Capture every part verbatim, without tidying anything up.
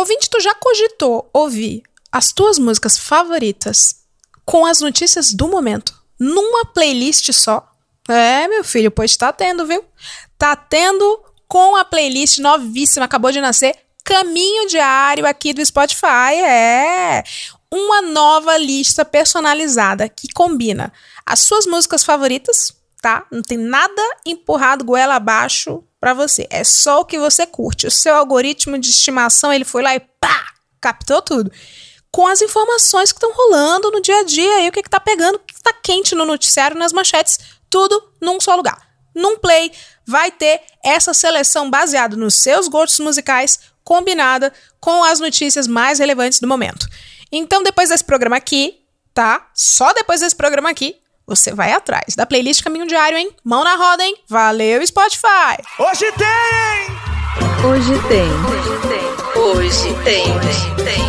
Ouvinte, tu já cogitou ouvir as tuas músicas favoritas com as notícias do momento numa playlist só? É, meu filho, pois tá tendo, viu? Tá tendo com a playlist novíssima, acabou de nascer, Caminho Diário aqui do Spotify. É uma nova lista personalizada que combina as suas músicas favoritas, tá? Não tem nada empurrado goela abaixo pra você. É só o que você curte. O seu algoritmo de estimação, ele foi lá e pá, captou tudo. Com as informações que estão rolando no dia a dia aí, o que que tá pegando, o que que tá quente no noticiário, nas manchetes, tudo num só lugar. Num play vai ter essa seleção baseada nos seus gostos musicais, combinada com as notícias mais relevantes do momento. Então, depois desse programa aqui, tá? Só depois desse programa aqui, você vai atrás da playlist Caminho Diário, hein? Mão na roda, hein? Valeu, Spotify! Hoje tem! Hoje tem! Hoje tem! Hoje tem!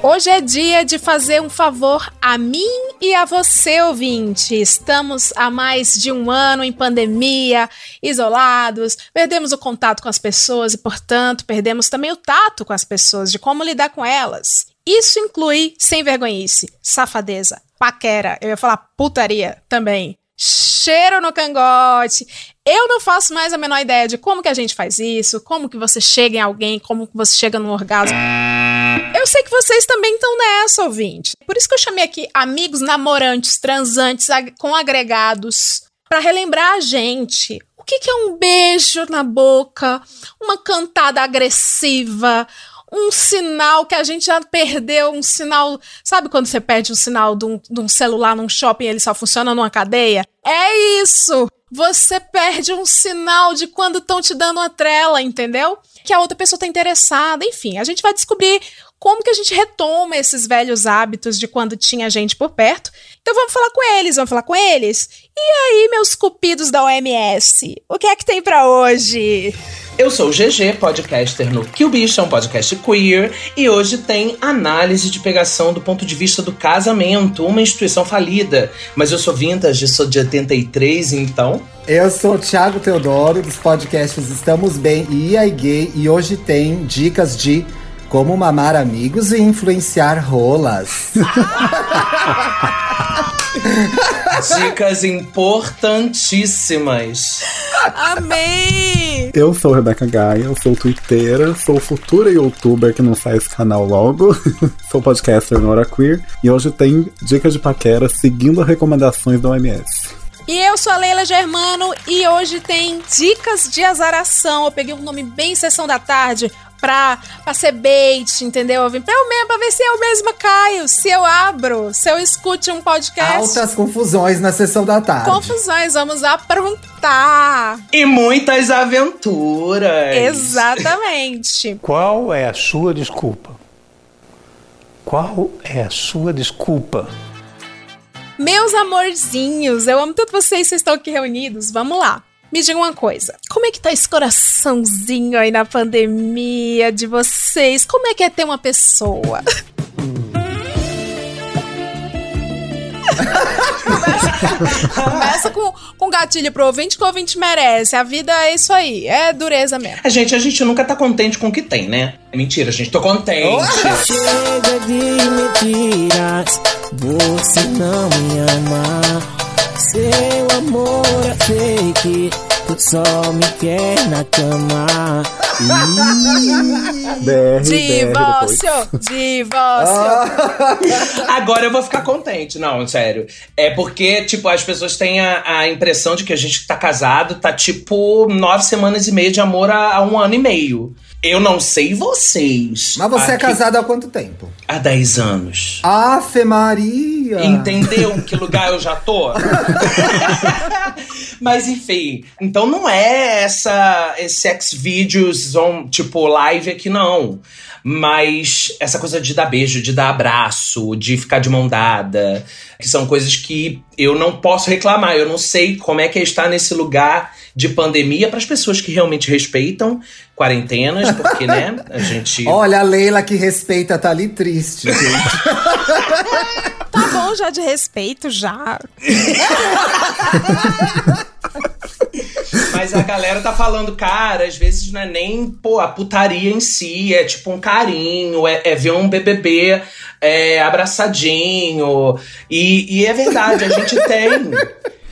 Hoje é dia de fazer um favor a mim e a você, ouvinte. Estamos há mais de um ano em pandemia, isolados, perdemos o contato com as pessoas e, portanto, perdemos também o tato com as pessoas, de como lidar com elas. Isso inclui sem vergonhice, safadeza, paquera, eu ia falar putaria também, cheiro no cangote. Eu não faço mais a menor ideia de como que a gente faz isso, como que você chega em alguém, como que você chega num orgasmo. Eu sei que vocês também estão nessa, ouvinte. Por isso que eu chamei aqui amigos namorantes, transantes, ag- com agregados, para relembrar a gente o que que é um beijo na boca, uma cantada agressiva, um sinal que a gente já perdeu, um sinal... Sabe quando você perde um sinal de um, de um celular num shopping e ele só funciona numa cadeia? É isso! Você perde um sinal de quando estão te dando uma trela, entendeu? Que a outra pessoa tá interessada. Enfim, a gente vai descobrir como que a gente retoma esses velhos hábitos de quando tinha gente por perto. Então vamos falar com eles, vamos falar com eles. E aí, meus cupidos da O M S, o que é que tem pra hoje? Eu sou o G G, podcaster no QBichão, podcast queer, e hoje tem análise de pegação do ponto de vista do casamento, uma instituição falida. Mas eu sou vintage, sou de oitenta e três, então... Eu sou o Thiago Theodoro, dos podcasts Estamos Bem e I Gay, e hoje tem dicas de como mamar amigos e influenciar rolas. Dicas importantíssimas. Amei! Eu sou Rebecca Gaia, eu sou twitteira, sou futura youtuber que não sai esse canal logo. Sou podcaster Nora Queer e hoje tem dicas de paquera seguindo as recomendações da O M S. E eu sou a Leila Germano e hoje tem dicas de azaração. Eu peguei um nome bem Sessão da Tarde pra, pra ser bait, entendeu? Pra eu mesmo, pra ver se eu mesma caio, se eu abro, se eu escute um podcast. Altas confusões na Sessão da Tarde. Confusões, vamos aprontar. E muitas aventuras. Exatamente. Qual é a sua desculpa? Qual é a sua desculpa? Meus amorzinhos, eu amo tanto vocês, vocês estão aqui reunidos. Vamos lá. Me diga uma coisa, como é que tá esse coraçãozinho aí na pandemia de vocês? Como é que é ter uma pessoa? começa começa com, com gatilho pro ouvinte, que o ouvinte merece. A vida é isso aí, é dureza mesmo. A gente, a gente nunca tá contente com o que tem, né? Mentira, gente, tô contente. Chega de mentiras, você não me ama. Seu amor é fake, tu só me quer na cama. Divórcio, divórcio. Agora eu vou ficar contente, não, sério. É porque, tipo, as pessoas têm a, a impressão de que a gente tá casado, tá tipo nove semanas e meia de amor a, a um ano e meio. Eu não sei vocês. Mas você aqui... é casada há quanto tempo? Há dez anos. Ave Maria! Entendeu que lugar eu já tô? Mas enfim, então não é essa sex videos, tipo live aqui não. Mas essa coisa de dar beijo, de dar abraço, de ficar de mão dada, que são coisas que eu não posso reclamar. Eu não sei como é que é estar nesse lugar de pandemia para as pessoas que realmente respeitam quarentenas, porque, né, a gente... Olha, a Leila que respeita tá ali triste, gente. Tá bom já de respeito, já. Mas Mas a galera tá falando, cara, às vezes não é nem, pô, a putaria em si, é tipo um carinho, é, é ver um B B B é, abraçadinho. E, e é verdade, a gente tem...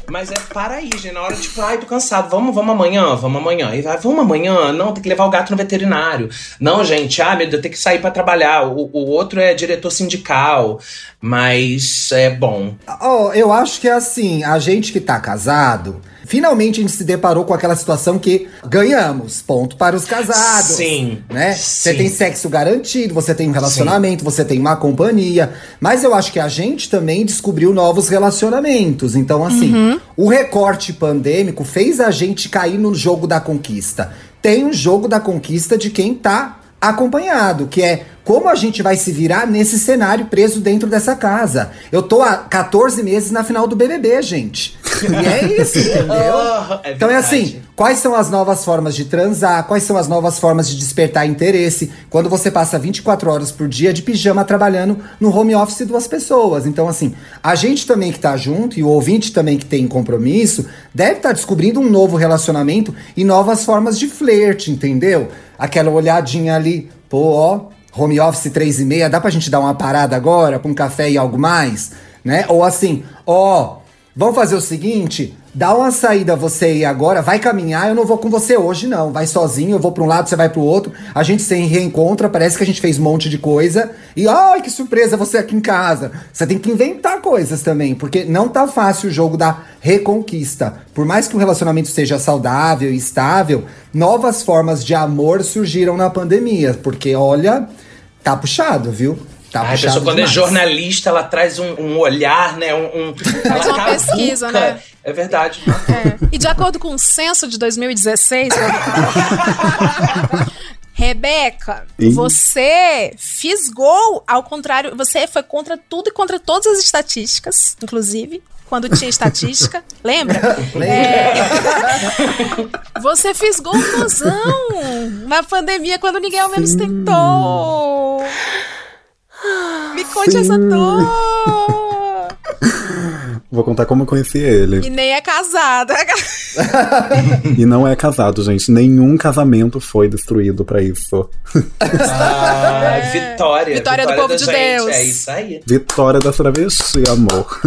Mas é para aí, gente. Na hora, tipo, ai, tô cansado. Vamos, vamos amanhã, vamos amanhã. E vai, vamos amanhã. Não, tem que levar o gato no veterinário. Não, gente, ah, meu Deus, tem que sair pra trabalhar. O, o outro é diretor sindical. Mas é bom. Oh, eu acho que é assim, a gente que tá casado, finalmente a gente se deparou com aquela situação que ganhamos, ponto para os casados. Sim. Né? Sim. Você tem sexo garantido, você tem um relacionamento, sim, você tem uma companhia. Mas eu acho que a gente também descobriu novos relacionamentos. Então, assim, uhum, o recorte pandêmico fez a gente cair no jogo da conquista. Tem um jogo da conquista de quem tá acompanhado, que é como a gente vai se virar nesse cenário preso dentro dessa casa. Eu tô há quatorze meses na final do B B B, gente. E é isso, entendeu? Oh, é então é assim, quais são as novas formas de transar, quais são as novas formas de despertar interesse, quando você passa vinte e quatro horas por dia de pijama trabalhando no home office duas pessoas. Então assim, a gente também que tá junto e o ouvinte também que tem compromisso, deve estar descobrindo um novo relacionamento e novas formas de flerte, entendeu? Aquela olhadinha ali, pô, ó, home office três e meia, dá pra gente dar uma parada agora pra um café e algo mais, né? Ou assim, ó, vamos fazer o seguinte, dá uma saída você aí agora, vai caminhar, eu não vou com você hoje não, vai sozinho, eu vou pra um lado, você vai pro outro, a gente se reencontra, parece que a gente fez um monte de coisa, e ai, que surpresa você aqui em casa. Você tem que inventar coisas também, porque não tá fácil o jogo da reconquista. Por mais que o relacionamento seja saudável e estável, novas formas de amor surgiram na pandemia, porque olha, tá puxado, viu? Tá Ai, a pessoa, quando demais. é jornalista, ela traz um, um olhar, né? Um, um, Faz uma pesquisa, buca. né? É verdade. É. E de acordo com o censo de dois mil e dezesseis... Rebecca, Sim. você fisgou, ao contrário, você foi contra tudo e contra todas as estatísticas, inclusive... Quando tinha estatística, lembra? lembra. É... Você fisgou um mozão na pandemia quando ninguém ao menos Sim. tentou. Me conte Sim. essa dor. Vou contar como eu conheci ele. E nem é casado. E não é casado, gente. Nenhum casamento foi destruído pra isso. Ah, é. Vitória. Vitória. Vitória do povo da de gente. Deus. É isso aí. Vitória da travesti, amor.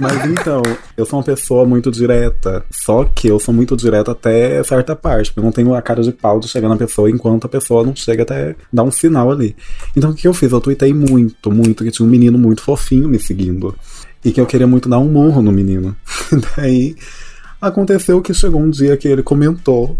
Mas então, eu sou uma pessoa muito direta. Só que eu sou muito direta até certa parte. Porque eu não tenho a cara de pau de chegar na pessoa enquanto a pessoa não chega até dar um sinal ali. Então o que eu fiz? Eu tuitei muito, muito. Que tinha um menino muito fofinho me seguindo. E que eu queria muito dar um morro no menino. Daí, aconteceu que chegou um dia que ele comentou.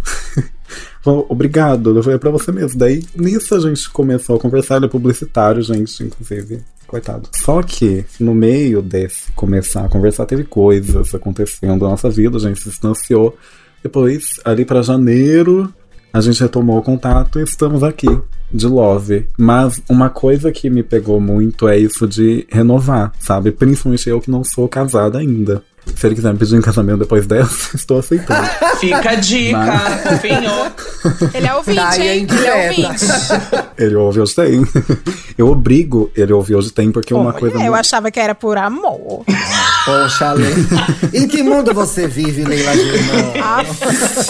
Falou, obrigado, eu falei pra você mesmo. Daí, nisso a gente começou a conversar. Ele é publicitário, gente, inclusive. Coitado. Só que, no meio desse começar a conversar, teve coisas acontecendo na nossa vida. A gente se distanciou. Depois, ali pra janeiro, a gente retomou o contato e estamos aqui, de love. Mas uma coisa que me pegou muito é isso de renovar, sabe? Principalmente eu que não sou casada ainda. Se ele quiser me pedir um casamento depois dessa, estou aceitando. Fica a dica, Mas... Ele é ouvinte, tá, hein? Ele é ouvinte. Ele ouve Hoje Tem. Eu obrigo ele a ouvir Hoje Tem, porque Olha, uma coisa... Eu muito... achava que era por amor. Poxa, Leila. Em que mundo você vive, Leila de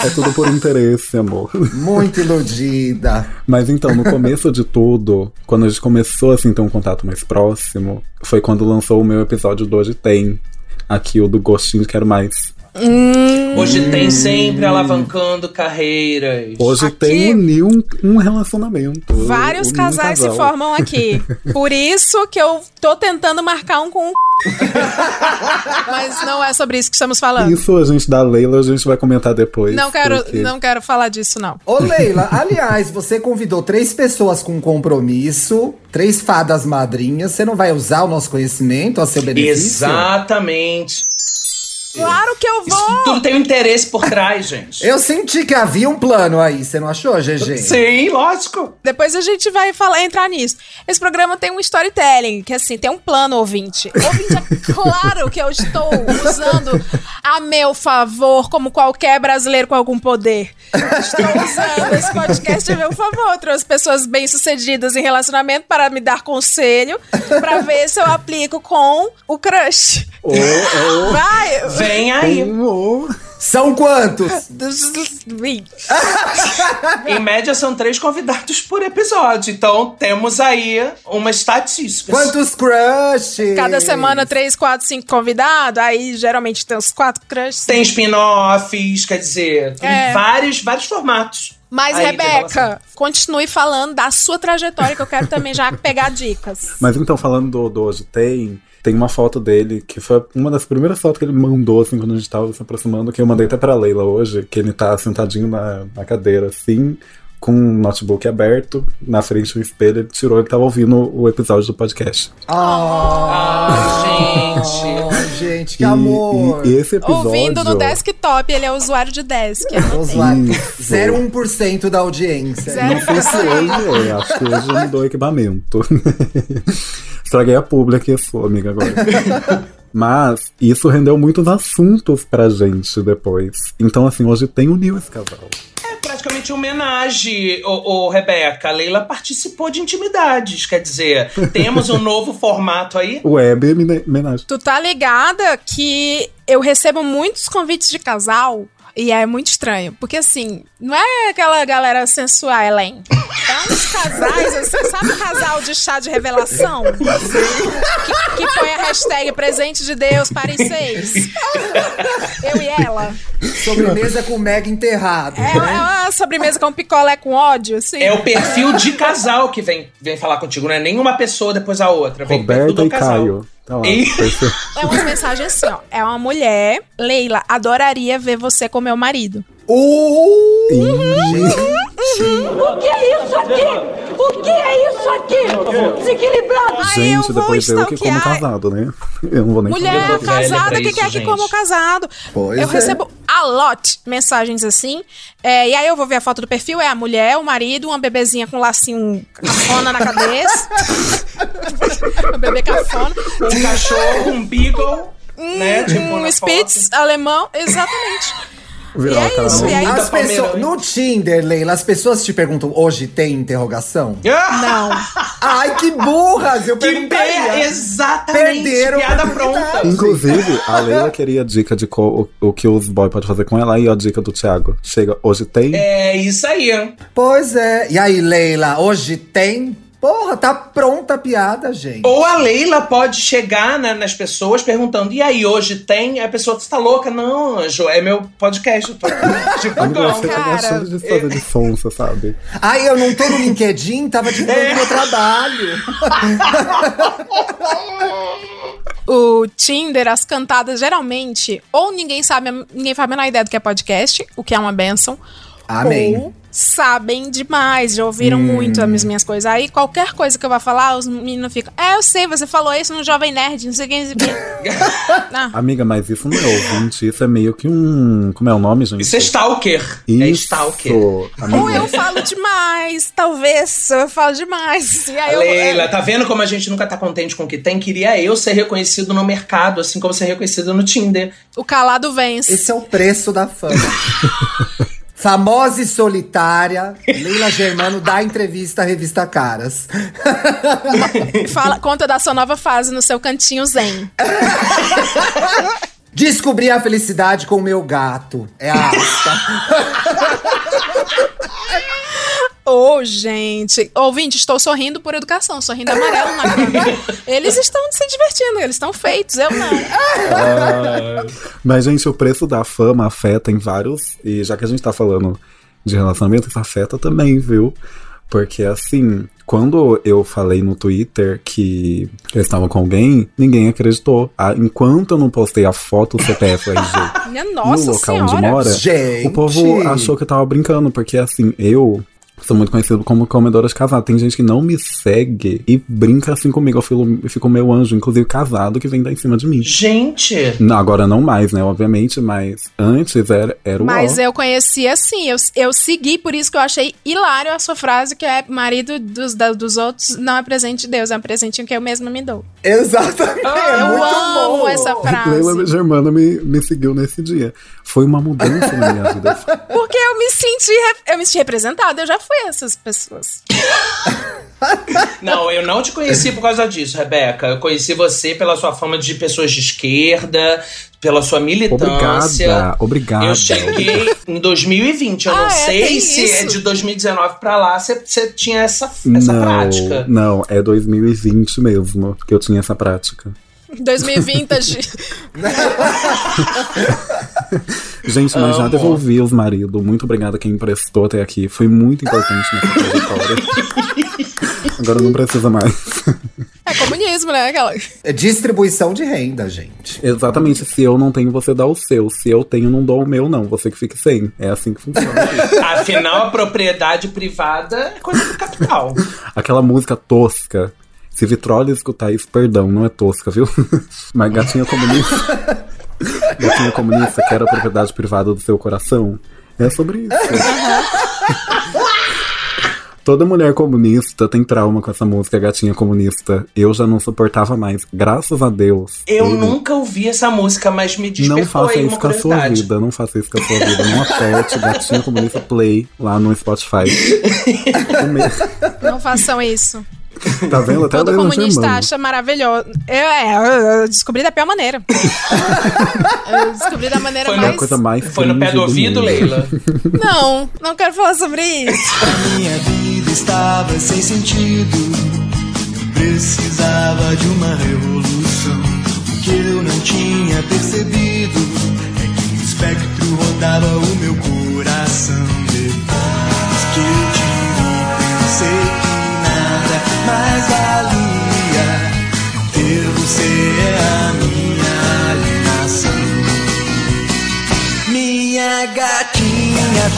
É tudo por interesse, amor. Muito iludida. Mas então, no começo de tudo, quando a gente começou, assim, ter um contato mais próximo, foi quando lançou o meu episódio do Hoje Tem. Aqui, o do gostinho de Quero Mais. Hum. Hoje Tem sempre alavancando carreiras. Hoje aqui, Tem unir um, um relacionamento. Vários um casais casal. se formam aqui. Por isso que eu tô tentando marcar um com um. Mas não é sobre isso que estamos falando. Isso a gente da Leila, a gente vai comentar depois. Não quero, porque... não quero falar disso, não. Ô Leila, aliás, você convidou três pessoas com compromisso, três fadas madrinhas. Você não vai usar o nosso conhecimento a seu benefício? Exatamente. Claro que eu vou! Isso tudo tem um interesse por trás, gente. Eu senti que havia um plano aí, você não achou, G G? Sim, lógico. Depois a gente vai falar, entrar nisso. Esse programa tem um storytelling, que assim, tem um plano, ouvinte. Ouvinte, é claro que eu estou usando a meu favor, como qualquer brasileiro com algum poder. Estou usando esse podcast a meu favor. Trouxe pessoas bem-sucedidas em relacionamento para me dar conselho, para ver se eu aplico com o crush. Oh, oh. Vai! Vem aí! São quantos? Em média, são três convidados por episódio. Então, temos aí uma estatística. Quantos crushes? Cada semana, três, quatro, cinco convidados. Aí, geralmente, tem uns quatro crushes. Tem spin-offs, quer dizer, tem é. vários, vários formatos. Mas, aí, Rebeca, continue falando da sua trajetória, que eu quero também já pegar dicas. Mas, então, falando do Hoje Tem... Tem uma foto dele, que foi uma das primeiras fotos que ele mandou, assim, quando a gente tava se aproximando, que eu mandei até pra Leila hoje, que ele tá sentadinho na, na cadeira, assim, com o notebook aberto, na frente do espelho, ele tirou, ele tava ouvindo o episódio do podcast. Ah, oh, oh, gente! Gente, que e, amor! E, e esse episódio... Ouvindo no desktop, ele é usuário de desk. zero vírgula um por cento da audiência. Zero. Não sei se hoje é, acho que hoje eu mudou o equipamento. Estraguei a pública e a sua amiga agora. Mas isso rendeu muitos assuntos pra gente depois. Então, assim, hoje tem uniu esse casal. É praticamente homenagem, ô, ô, Rebeca. A Leila participou de intimidades, quer dizer, temos um novo formato aí. Web homenagem. Tu tá ligada que eu recebo muitos convites de casal e é muito estranho. Porque, assim, não é aquela galera sensual, Helen. Então, os casais, assim, sabe o casal de chá de revelação? Que, que põe a hashtag presente de Deus para seis. Eu e ela. Sobremesa com mega enterrado. É, né? É uma sobremesa com picolé com ódio, assim. É o perfil de casal que vem, vem falar contigo. Não é nenhuma pessoa depois a outra. Vem Roberto do e casal. Caio. Tá lá, e... É umas mensagens assim, ó. É uma mulher. Leila, adoraria ver você com meu marido. Uhum, uhum, uhum. O que é isso aqui? O que é isso aqui? Desequilibrado. Aí eu vou stalkear. Como casado, né? Eu não vou nem mulher casada que isso, quer gente. Que como casado. Pois eu é. recebo a lot mensagens assim. É, e aí eu vou ver a foto do perfil. É a mulher, o marido, uma bebezinha com um lacinho cafona na cabeça. Um bebê cafona. Um cachorro, um beagle. Hum, né? Tipo um Spitz foto. Alemão. Exatamente. Virar e é isso, e aí as pessoas, no Tinder, Leila, as pessoas te perguntam, hoje tem interrogação? Não. Ai, que burras! Eu que per... Exatamente, perderam piada pronta. Inclusive, a Leila queria a dica de co- o, o que os boy podem fazer com ela e a dica do Thiago. Chega, hoje tem? É isso aí. Pois é. E aí, Leila, hoje tem? Porra, tá pronta a piada, gente. Ou a Leila pode chegar na, nas pessoas perguntando, e aí, hoje tem? A pessoa, tu tá louca? Não, anjo, é meu podcast. Eu tô tipo, não, você tá gostando de história de sonsa, sabe? Ai, eu não tô no LinkedIn, tava divulgando é. meu trabalho. O Tinder, as cantadas, geralmente, ou ninguém sabe, ninguém faz a menor ideia do que é podcast, o que é uma bênção. Amém. Ou sabem demais, já ouviram hum. muito as minhas coisas. Aí qualquer coisa que eu vá falar, os meninos ficam, é, eu sei, você falou isso no Jovem Nerd, não sei quem... ah. Amiga, mas isso não é ouvinte, isso é meio que um... Como é o nome, gente? Isso é stalker. Isso, é stalker. Amiga. Ou eu falo demais, talvez, eu falo demais. E aí Leila, eu... tá vendo como a gente nunca tá contente com o que tem? Queria eu ser reconhecido no mercado, assim como ser reconhecido no Tinder. O calado vence. Esse é o preço da fama. Famosa e solitária, Leila Germano dá entrevista à revista Caras. Fala, conta da sua nova fase no seu cantinho zen. Descobri a felicidade com o meu gato. É a Ô, oh, gente. Ouvinte, estou sorrindo por educação. Sorrindo amarelo na câmera. Eles estão se divertindo. Eles estão feitos. Eu não. Ah, mas, gente, o preço da fama afeta em vários... E já que a gente tá falando de relacionamento, isso afeta também, viu? Porque, assim, quando eu falei no Twitter que eu estava com alguém, ninguém acreditou. Ah, enquanto eu não postei a foto do C P F R G Nossa no local senhora. Onde mora, gente. O povo achou que eu tava brincando. Porque, assim, eu... Sou muito conhecido como comedora de casado. Tem gente que não me segue e brinca assim comigo. Eu fico, eu fico meu anjo, inclusive casado, que vem dar em cima de mim. Gente! Não, agora não mais, né? Obviamente, mas antes era, era o Mas ó. eu conheci assim. Eu, eu segui, por isso que eu achei hilário a sua frase, que é marido dos, da, dos outros não é presente de Deus. É um presentinho que eu mesma me dou. Exatamente! Ah, é eu muito amo bom. Essa frase. Leila Germana me, me seguiu nesse dia. Foi uma mudança na minha vida. Porque eu me senti, eu me senti representada. Eu já fui essas pessoas. Não, eu não te conheci por causa disso, Rebecca. Eu conheci você pela sua fama de pessoas de esquerda, pela sua militância. Obrigada, obrigada. Eu cheguei em dois mil e vinte, eu ah, não é, sei se isso. é de dois mil e dezenove pra lá, você tinha essa, essa não, prática. Não, é dois mil e vinte mesmo que eu tinha essa prática. dois mil e vinte. Gente, mas já devolvi os maridos. Muito obrigada quem emprestou até aqui. Foi muito importante nessa trajetória. Agora não precisa mais. É comunismo, né? Aquela... É distribuição de renda, gente. Exatamente. Se eu não tenho, você dá o seu. Se eu tenho, não dou o meu, não. Você que fique sem. É assim que funciona. Afinal, a propriedade privada é coisa do capital. Aquela música tosca. Se Vitrolha escutar isso, perdão, não é tosca, viu? Mas gatinha comunista... Gatinha comunista quer a propriedade privada do seu coração. É sobre isso. Toda mulher comunista tem trauma com essa música Gatinha Comunista. Eu já não suportava mais, graças a Deus. Eu ele... nunca ouvi essa música, mas me despertou aí uma curiosidade. Não faça isso com a sua vida, não faça isso com a sua vida. Não aperte Gatinha Comunista Play lá no Spotify. Não façam isso. Tá vendo? Até todo comunista acha maravilhoso. Eu, é, eu descobri da pior maneira. Eu descobri da maneira foi mais... Coisa mais... Foi no pé do ouvido, mundo. Leila? Não, não quero falar sobre isso. A minha vida estava sem sentido. Precisava de uma revolução. O que eu não tinha percebido é que o espectro rodava o meu coração. Depois que eu te vi, pensei que mais valia ter você é a minha alienação. Minha gatinha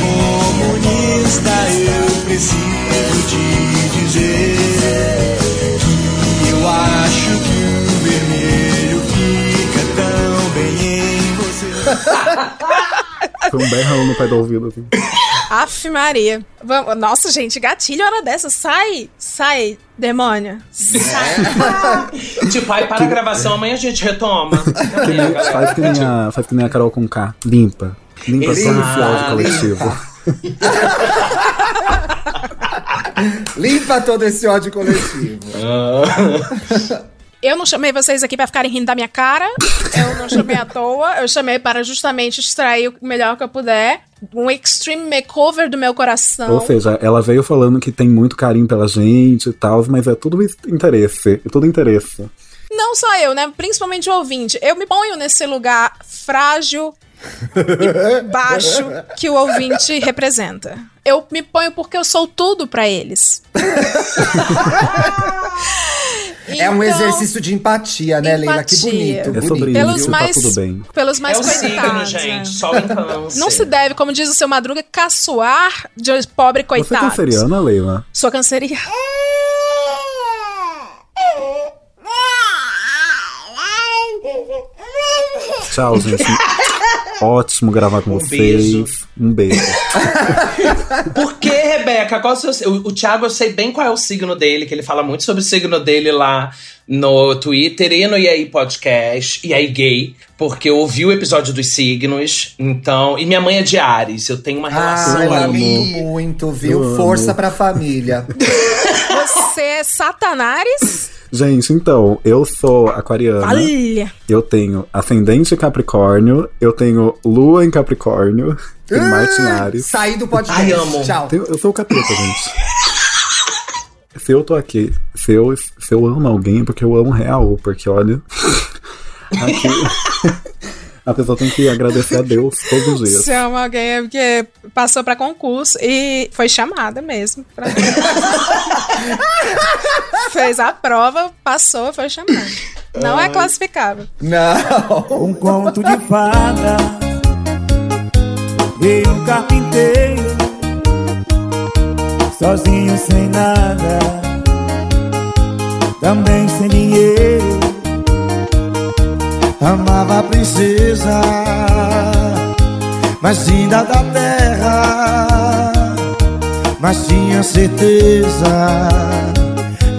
comunista, eu preciso te dizer que eu acho que o vermelho fica tão bem em você. Foi um berrão no pé do ouvido assim. Aff, Maria. Vamos. Nossa, gente, gatilho hora dessa. Sai, sai, demônio. Sai. É. Tipo, aí para que... a gravação, amanhã a gente retoma. Que nem, é, faz, que nem a, faz que nem a Carol com K. Limpa. Limpa só no final do coletivo. Limpa todo esse ódio coletivo. Eu não chamei vocês aqui pra ficarem rindo da minha cara. Eu não chamei à toa. Eu chamei para justamente extrair o melhor que eu puder. Um extreme makeover do meu coração. Ou seja, ela veio falando que tem muito carinho pela gente e tal, mas é tudo interesse. É tudo interesse. Não só eu, né? Principalmente o ouvinte. Eu me ponho nesse lugar frágil e baixo que o ouvinte representa. Eu me ponho porque eu sou tudo pra eles. É então, um exercício de empatia, né, empatia. Leila? Que bonito. É sobre bonito. Pelos mais, tá tudo bem. Pelos mais é o coitados. Signo, gente. Só o encância. Não se deve, como diz o seu Madruga, caçoar de pobre coitado. Você é canceriana, Leila? Sou canceriana. Tchau, gente. Ótimo gravar com um vocês. Beijo. Um beijo. Por que, Rebecca? Qual o, seu... o, o Thiago, eu sei bem qual é o signo dele, que ele fala muito sobre o signo dele lá no Twitter e no I Gay Podcast, I Gay, porque eu ouvi o episódio dos signos, então... E minha mãe é de Ares, eu tenho uma relação... Ah, eu amo muito, viu? Eu Força amo. Pra família. Você é Satanares? Gente, então, eu sou aquariana, Valha. eu tenho ascendente em Capricórnio, eu tenho lua em Capricórnio, tenho uh, Marte em Ares. Saí do podcast, Ai, amo. Tchau. Tenho, eu sou o capeta, gente. Se eu tô aqui, se eu, se eu amo alguém, é porque eu amo real, porque olha, aqui a pessoa tem que agradecer a Deus todos os dias. Se ama alguém é porque passou pra concurso e foi chamada mesmo. Pra... Fez a prova, passou, foi chamado. Não Ai. é classificável. Não. Um conto de fada, veio um carpinteiro, sozinho sem nada, também sem dinheiro, amava a princesa, mas vinda da terra, mas tinha certeza.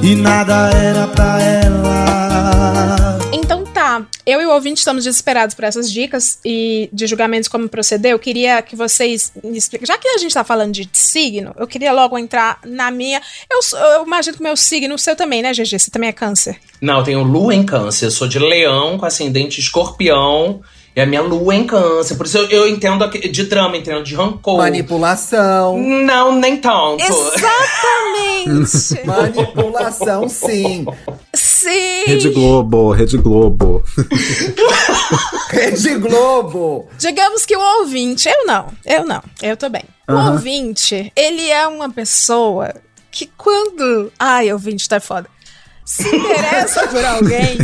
E nada era pra ela. Então tá, Eu e o ouvinte estamos desesperados por essas dicas e de julgamentos como proceder. Eu queria que vocês me expliquem. Já que a gente está falando de signo, eu queria logo entrar na minha. Eu, eu imagino que o meu signo, o seu também, né, G G? Você também é câncer? Não, eu tenho lua em câncer. Eu sou de leão, com ascendente escorpião. E a minha lua em câncer. Por isso eu, eu entendo de drama, entendo de rancor. Manipulação. Não, nem tanto. Exatamente. Manipulação, sim. Sim. Rede Globo, Rede Globo. Rede Globo. Digamos que o ouvinte... Eu não, eu não. Eu tô bem. O uh-huh. ouvinte, ele é uma pessoa que quando... Ai, ouvinte, tá foda. Se interessa por alguém...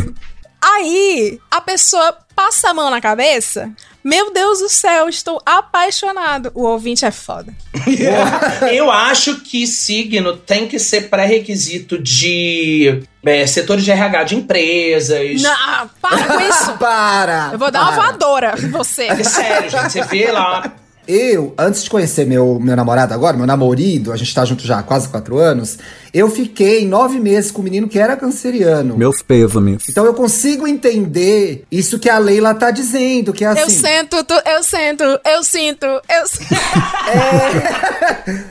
Aí, a pessoa passa a mão na cabeça. Meu Deus do céu, estou apaixonado. O ouvinte é foda. Yeah. Eu acho que signo tem que ser pré-requisito de é, setores de R H de empresas. Não, para com isso. Para. Eu vou dar para. uma voadora em você. Sério, gente, você vê lá. Eu, antes de conhecer meu, meu namorado agora, meu namorido, a gente tá junto já há quase quatro anos, eu fiquei nove meses com um menino que era canceriano. Meus pêsames. Então eu consigo entender isso que a Leila tá dizendo, que é assim... Eu sento, tu, eu sento, eu sinto, eu sinto. É.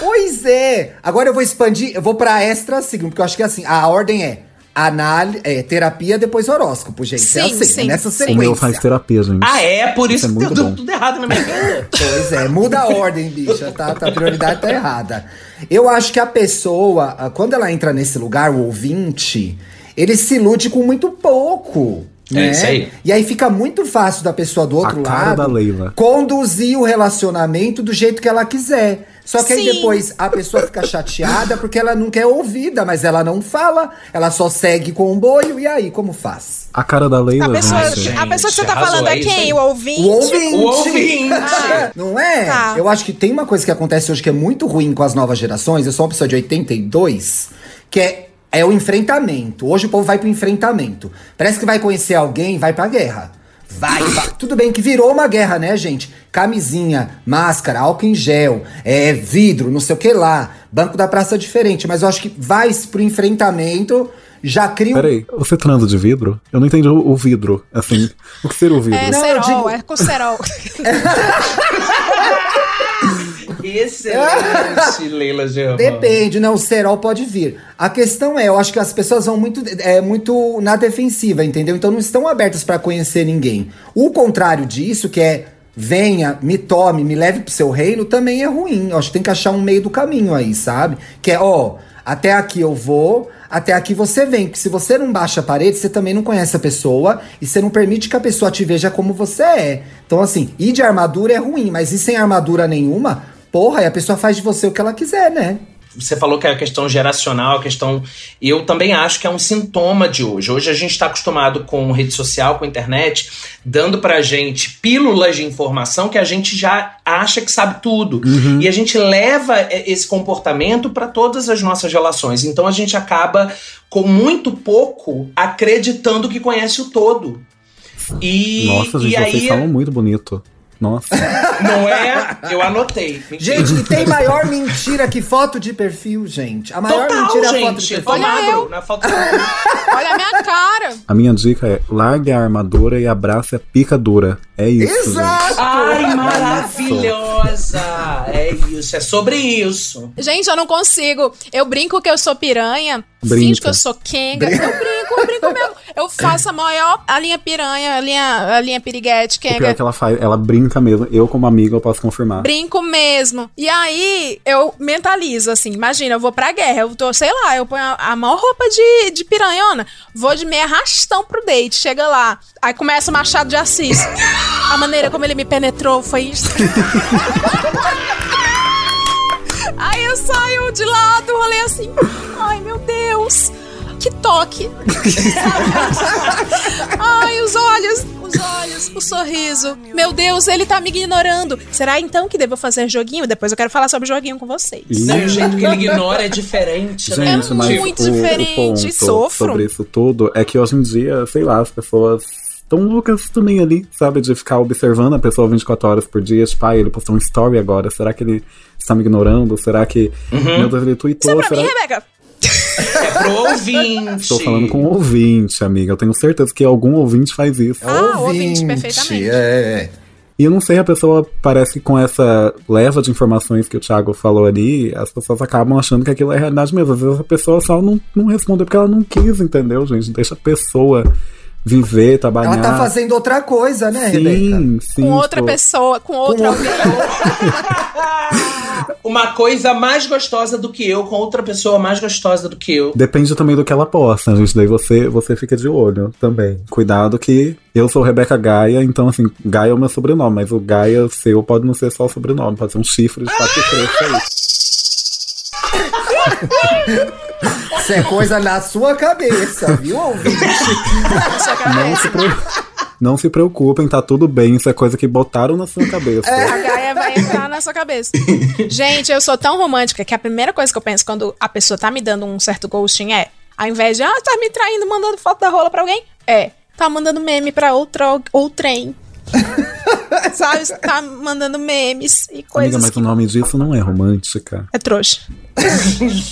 Pois é. Agora eu vou expandir, eu vou pra extra signo, porque eu acho que é assim, a ordem é... Análise, é, terapia, depois horóscopo, gente. Sim, é assim, sim, é nessa sequência. O meu faz terapia, gente. Ah, é? Por isso, isso é que deu tudo errado na minha vida. Pois é, muda a ordem, bicha, tá? A prioridade tá errada. Eu acho que a pessoa, quando ela entra nesse lugar, o ouvinte, ele se ilude com muito pouco. Né? É isso aí. E aí fica muito fácil da pessoa do outro lado conduzir o relacionamento do jeito que ela quiser. Só que Sim. aí depois a pessoa fica chateada porque ela não quer ouvida, mas ela não fala, ela só segue com o boio. E aí, como faz? A cara da Leila. A pessoa, gente, a pessoa que você tá falando é quem? O ouvinte? O ouvinte. O ouvinte. Não é? Tá. Eu acho que tem uma coisa que acontece hoje que é muito ruim com as novas gerações. Eu sou uma pessoa de oitenta e dois, que é... É o enfrentamento. Hoje o povo vai pro enfrentamento. Parece que vai conhecer alguém, vai pra guerra. Vai, vai. Tudo bem que virou uma guerra, né, gente? Camisinha, máscara, álcool em gel, é, vidro, não sei o que lá. Banco da praça é diferente. Mas eu acho que vai pro enfrentamento... Já cria. Peraí, você transa de vidro? Eu não entendi o vidro, assim. O que seria o vidro? É não, cerol, digo... é com cerol. Excelente, Leila Germano. Depende, né? O cerol pode vir. A questão é, eu acho que as pessoas vão muito, é, muito na defensiva, entendeu? Então não estão abertas pra conhecer ninguém. O contrário disso, que é venha, me tome, me leve pro seu reino, também é ruim. Eu acho que tem que achar um meio do caminho aí, sabe? Que é, ó, até aqui eu vou... Até aqui você vem, porque se você não baixa a parede, você também não conhece a pessoa e você não permite que a pessoa te veja como você é. Então assim, ir de armadura é ruim, mas ir sem armadura nenhuma, porra, e a pessoa faz de você o que ela quiser, né? Você falou que é a questão geracional, a questão... Eu também acho que é um sintoma de hoje. Hoje a gente está acostumado com rede social, com internet, dando pra gente pílulas de informação que a gente já acha que sabe tudo. Uhum. E a gente leva esse comportamento para todas as nossas relações. Então a gente acaba, com muito pouco, acreditando que conhece o todo. E, Nossa, gente, e vocês aí... falam muito bonito. Nossa. Não é? Eu anotei. Gente, e tem maior mentira que foto de perfil, gente. A maior Total, mentira gente. é foto de perfil. Olha, Olha eu. Na foto de perfil. Olha a minha cara. A minha dica é largue a armadura e abrace a pica dura. É isso. Exato. Gente. Ai, maravilhosa. É isso, é sobre isso. Gente, eu não consigo. Eu brinco que eu sou piranha. Brinca. Finge que eu sou quenga. Brinca. Eu brinco, eu brinco mesmo. Eu faço a maior, a linha piranha, a linha, a linha piriguete, quenga. O pior é que ela faz, ela brinca mesmo. Eu, como amiga, eu posso confirmar. Brinco mesmo. E aí, eu mentalizo, assim, imagina, eu vou pra guerra, eu tô, sei lá, eu ponho a, a maior roupa de, de piranhona, vou de meia arrastão pro date, chega lá, aí começa o Machado de Assis. A maneira como ele me penetrou foi isso. Aí eu saio de lado, rolei assim, ai meu Deus, que toque. Ai, os olhos, os olhos, o sorriso. Meu Deus, ele tá me ignorando. Será então que devo fazer joguinho? Depois eu quero falar sobre joguinho com vocês. Não, o jeito que ele ignora é diferente, gente, né? É muito o, diferente. O ponto Sofro. sobre isso tudo é que hoje em dia, sei lá, as pessoas estão loucas também ali, sabe? De ficar observando a pessoa vinte e quatro horas por dia. Tipo, ah, ele postou um story agora. Será que ele está me ignorando? Será que... Uhum. Meu Deus, ele tweetou. Isso é pra será... mim, Rebeca? É ouvinte. Estou falando com ouvinte, amiga. Eu tenho certeza que algum ouvinte faz isso. Ah, ouvinte, ouvinte perfeitamente. É. E eu não sei, a pessoa parece que com essa leva de informações que o Thiago falou ali, as pessoas acabam achando que aquilo é realidade mesmo. Às vezes a pessoa só não, não respondeu porque ela não quis, entendeu, gente? Deixa a pessoa viver, trabalhar. Ela tá fazendo outra coisa, né, sim, Rebecca? Sim, com outra tô... pessoa, com outra alguém. Uma coisa mais gostosa do que eu, com outra pessoa mais gostosa do que eu. Depende também do que ela posta, gente. Daí você, você fica de olho também. Cuidado que eu sou Rebecca Gaia, então assim, Gaia é o meu sobrenome, mas o Gaia seu pode não ser só o sobrenome, pode ser um chifre de fato cresce aí. Isso é coisa na sua cabeça, viu, ouvinte? Não se, pre... não se preocupem, tá tudo bem. Isso é coisa que botaram na sua cabeça. É, a Gaia vai entrar na sua cabeça. Gente, eu sou tão romântica que a primeira coisa que eu penso quando a pessoa tá me dando um certo ghosting é, ao invés de, ah, tá me traindo, mandando foto da rola pra alguém, é, tá mandando meme pra outro, ou trem. Sabe, tá mandando memes e coisas. Amiga, mas que... o nome disso não é romântica. É trouxa.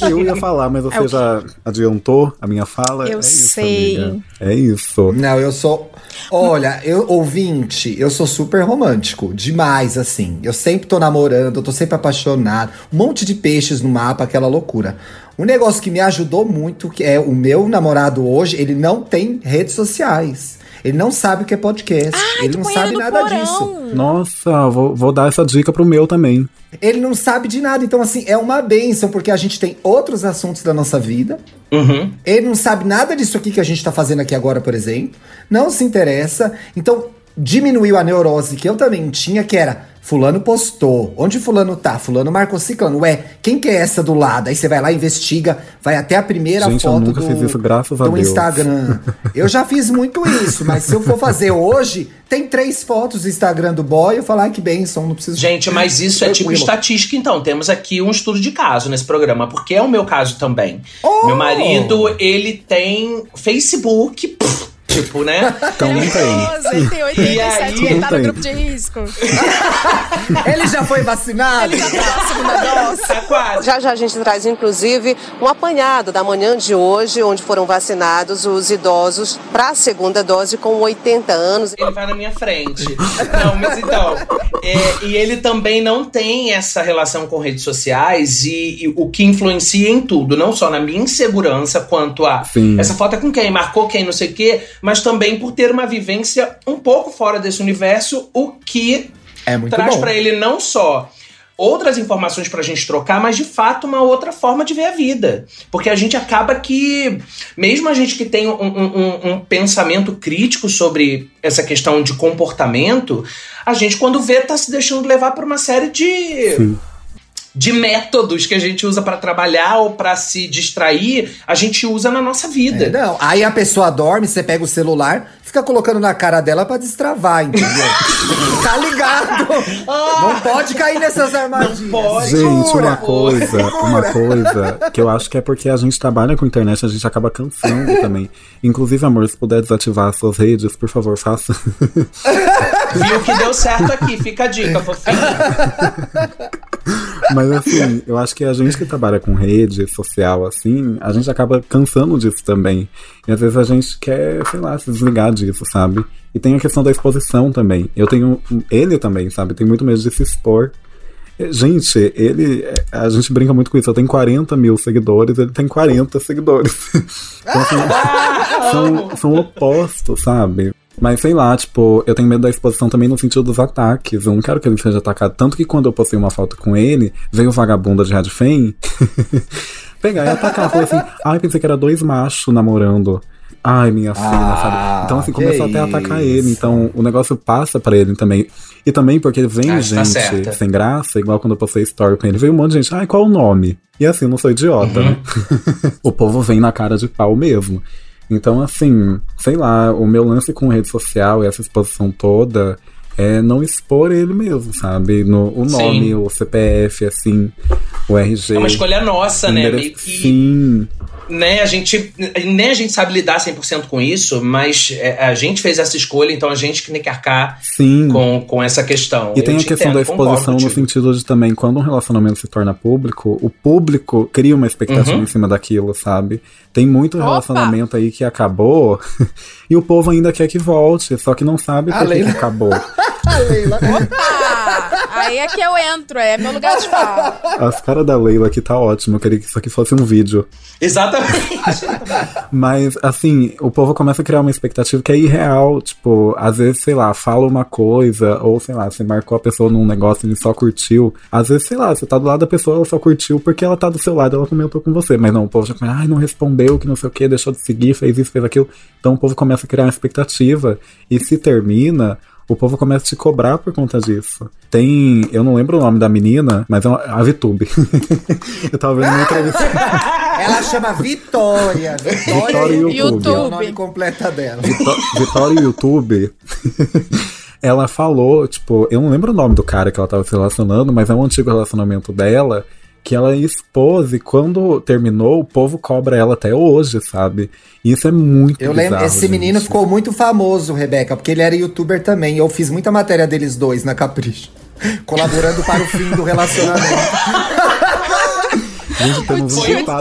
Eu ia falar, mas você é já adiantou a minha fala. Eu é isso, sei. Amiga. É isso. Não, eu sou. Olha, eu, ouvinte, eu sou super romântico. Demais, assim. Eu sempre tô namorando, eu tô sempre apaixonado. Um monte de peixes no mapa, aquela loucura. Um negócio que me ajudou muito, que é o meu namorado hoje, ele não tem redes sociais. Ele não sabe o que é podcast. Ai, ele não sabe nada porão. disso. Nossa, vou, vou dar essa dica pro meu também. Ele não sabe de nada. Então, assim, é uma bênção, porque a gente tem outros assuntos da nossa vida. Uhum. Ele não sabe nada disso aqui que a gente tá fazendo aqui agora, por exemplo. Não se interessa. Então, diminuiu a neurose que eu também tinha, que era... Fulano postou. Onde fulano tá? Fulano marcou ciclano. Ué, quem que é essa do lado? Aí você vai lá, investiga, vai até a primeira Gente, foto eu nunca do, fiz isso, graças do a Deus. Instagram. Eu já fiz muito isso, mas se eu for fazer hoje, tem três fotos do Instagram do boy, eu falo, ai, que bênção, não preciso... Gente, mas isso é tipo estatística, então. Temos aqui um estudo de caso nesse programa, porque é o meu caso também. Oh! Meu marido, ele tem Facebook... Pff, tipo, né? Então não tem. Ele tem oitenta e sete, ele tá no grupo de risco. Ele já foi vacinado? Ele já tá na segunda dose. Tá quase. Já já a gente traz, inclusive, um apanhado da manhã de hoje, onde foram vacinados os idosos pra segunda dose com oitenta anos. Ele vai na minha frente. Não, mas então... É, e ele também não tem essa relação com redes sociais e, e o que influencia em tudo. Não só na minha insegurança quanto a... Sim. Essa foto é com quem? Marcou quem? Não sei o quê... Mas também por ter uma vivência um pouco fora desse universo, o que é muito traz para ele não só outras informações pra gente trocar, mas de fato uma outra forma de ver a vida. Porque a gente acaba que, mesmo a gente que tem um, um, um pensamento crítico sobre essa questão de comportamento, a gente quando vê tá se deixando levar por uma série de... Sim. De métodos que a gente usa pra trabalhar ou pra se distrair, a gente usa na nossa vida. É, não, aí a pessoa dorme, você pega o celular, fica colocando na cara dela pra destravar, entendeu? Tá ligado? Não pode cair nessas armadilhas. Não pode. Gente, Jura, uma coisa, Jura. uma coisa que eu acho que é porque a gente trabalha com internet, a gente acaba cansando também. Inclusive, amor, se puder desativar as suas redes, por favor, faça. Viu que deu certo aqui, fica a dica, fofinha. Mas assim, eu acho que a gente que trabalha com rede social, assim, a gente acaba cansando disso também. E às vezes a gente quer, sei lá, se desligar disso, sabe? E tem a questão da exposição também. Eu tenho... Ele também, sabe? Tem muito medo de se expor. Gente, ele... A gente brinca muito com isso. Eu tenho quarenta mil seguidores, ele tem quarenta seguidores. Então, assim, são, são opostos, sabe? Mas sei lá, tipo, eu tenho medo da exposição também no sentido dos ataques. Eu não quero que ele seja atacado. Tanto que quando eu postei uma foto com ele, veio o vagabunda de Rádio Fem pegar e atacar. Falei assim, ai, ah, pensei que era dois machos namorando. Ai, minha filha, ah, sabe? Então, assim, começou até a atacar ele. Então, o negócio passa pra ele também. E também porque vem ah, gente tá sem graça, igual quando eu postei story com ele. Veio um monte de gente, ai, qual o nome? E assim, eu não sou idiota, uhum. né? O povo vem na cara de pau mesmo. Então, assim, sei lá, o meu lance com rede social e essa exposição toda é não expor ele mesmo, sabe? No, o nome, Sim. o C P F, assim, o R G. É uma escolha nossa, né? Meio que... Sim. Né, a gente, nem a gente sabe lidar cem por cento com isso, mas a gente fez essa escolha, então a gente que tem que arcar com, com essa questão. E eu tem a questão entendo, da exposição concordo, no sentido de também, quando um relacionamento se torna público, o público cria uma expectativa uhum. em cima daquilo, sabe? Tem muito Opa. relacionamento aí que acabou e o povo ainda quer que volte, só que não sabe por que acabou. A Leila. Opa! Aí é que eu entro, é meu lugar de fala. As caras da Leila aqui tá ótimo, eu queria que isso aqui fosse um vídeo. Exatamente. Mas, assim, o povo começa a criar uma expectativa que é irreal. Tipo, às vezes, sei lá, fala uma coisa, ou sei lá, você marcou a pessoa num negócio e só curtiu. Às vezes, sei lá, você tá do lado da pessoa, ela só curtiu porque ela tá do seu lado, ela comentou com você. Mas não, o povo já começa, ai, não respondeu, que não sei o que, deixou de seguir, fez isso, fez aquilo. Então o povo começa a criar uma expectativa e se termina... O povo começa a te cobrar por conta disso. Tem... Eu não lembro o nome da menina, mas é uma, a VTube. Eu tava vendo uma entrevista. Ela chama Vitória. Vitória, Vitória YouTube. YouTube. É o nome completo dela. Vitó- Vitória YouTube. Ela falou, tipo... Eu não lembro o nome do cara que ela tava se relacionando, mas é um antigo relacionamento dela... que ela expôs e quando terminou, o povo cobra ela até hoje, sabe? Isso é muito bizarro. Eu lembro, bizarro, esse gente. menino ficou muito famoso, Rebecca, porque ele era youtuber também. Eu fiz muita matéria deles dois na Capricho, colaborando para o fim do relacionamento. Gente, foi um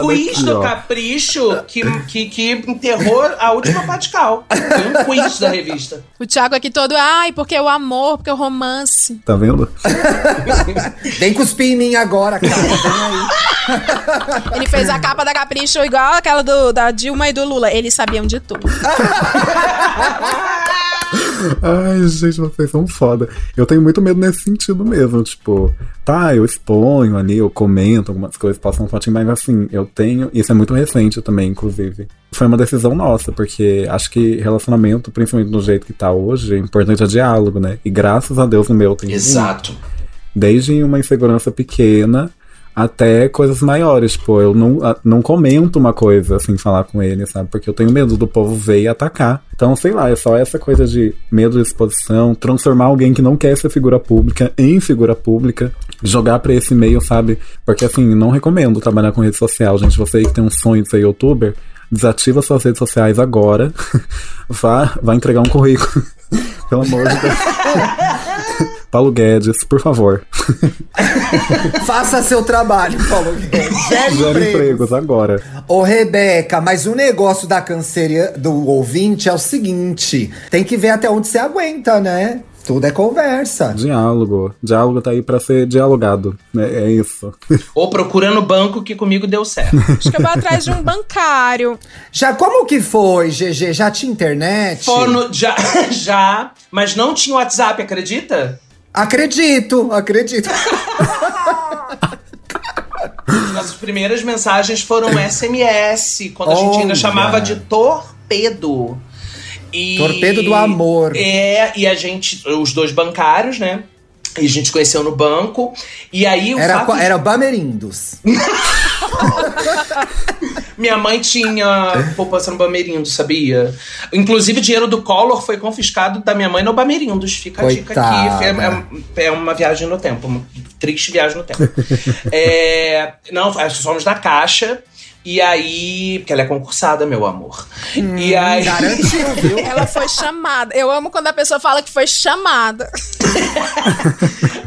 quiz aqui, do ó. Capricho que, que, que enterrou a última patical. Foi um quiz da revista. O Thiago aqui todo, ai, porque o amor, porque o romance. Tá vendo? Vem cuspir em mim agora, cara. Vem aí. Ele fez a capa da Capricho igual aquela do, da Dilma e do Lula. Eles sabiam de tudo. Ai, gente, vocês são foda. Eu tenho muito medo nesse sentido mesmo. Tipo, tá, eu exponho ali, eu comento algumas coisas, passo um fotinho, mas assim, eu tenho... Isso é muito recente também, inclusive. Foi uma decisão nossa, porque acho que relacionamento, principalmente do jeito que tá hoje, o importante é diálogo, né? E graças a Deus no meu tem... Exato. Um, desde uma insegurança pequena... Até coisas maiores, tipo, eu não, não comento uma coisa assim, falar com ele, sabe? Porque eu tenho medo do povo ver e atacar. Então, sei lá, é só essa coisa de medo de exposição, transformar alguém que não quer ser figura pública em figura pública, jogar pra esse meio, sabe? Porque, assim, não recomendo trabalhar com rede social, gente. Você que tem um sonho de ser youtuber, desativa suas redes sociais agora. Vá, vá entregar um currículo. Pelo amor de Deus. Paulo Guedes, por favor. Faça seu trabalho, Paulo Guedes. Gera empregos. empregos agora. Ô, Rebecca, mas o negócio da canseria do ouvinte é o seguinte. Tem que ver até onde você aguenta, né? Tudo é conversa. Diálogo. Diálogo tá aí pra ser dialogado. É, é isso. Ou procura no banco que comigo deu certo. Acho que eu vou atrás de um bancário. Já como que foi, G G? Já tinha internet? Fono, já, já, mas não tinha WhatsApp, acredita? Acredito, acredito. Nossas primeiras mensagens foram S M S, quando Olha. a gente ainda chamava de torpedo. E, torpedo do amor. É, e a gente, os dois bancários, né? E a gente se conheceu no banco. E aí o Era, fato... era Bamerindos. Minha mãe tinha poupança no Bamerindos, sabia? Inclusive, o dinheiro do Collor foi confiscado da minha mãe no Bamerindos. Fica Coitada. a dica aqui. É, é uma viagem no tempo, uma triste viagem no tempo. é, não, somos da Caixa. E aí... Porque ela é concursada, meu amor. Hum, e aí... Garantiu, viu? Ela foi chamada. Eu amo quando a pessoa fala que foi chamada.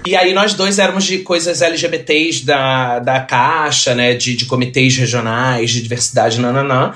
E aí nós dois éramos de coisas L G B T s da, da Caixa, né? De, de comitês regionais, de diversidade, nananã.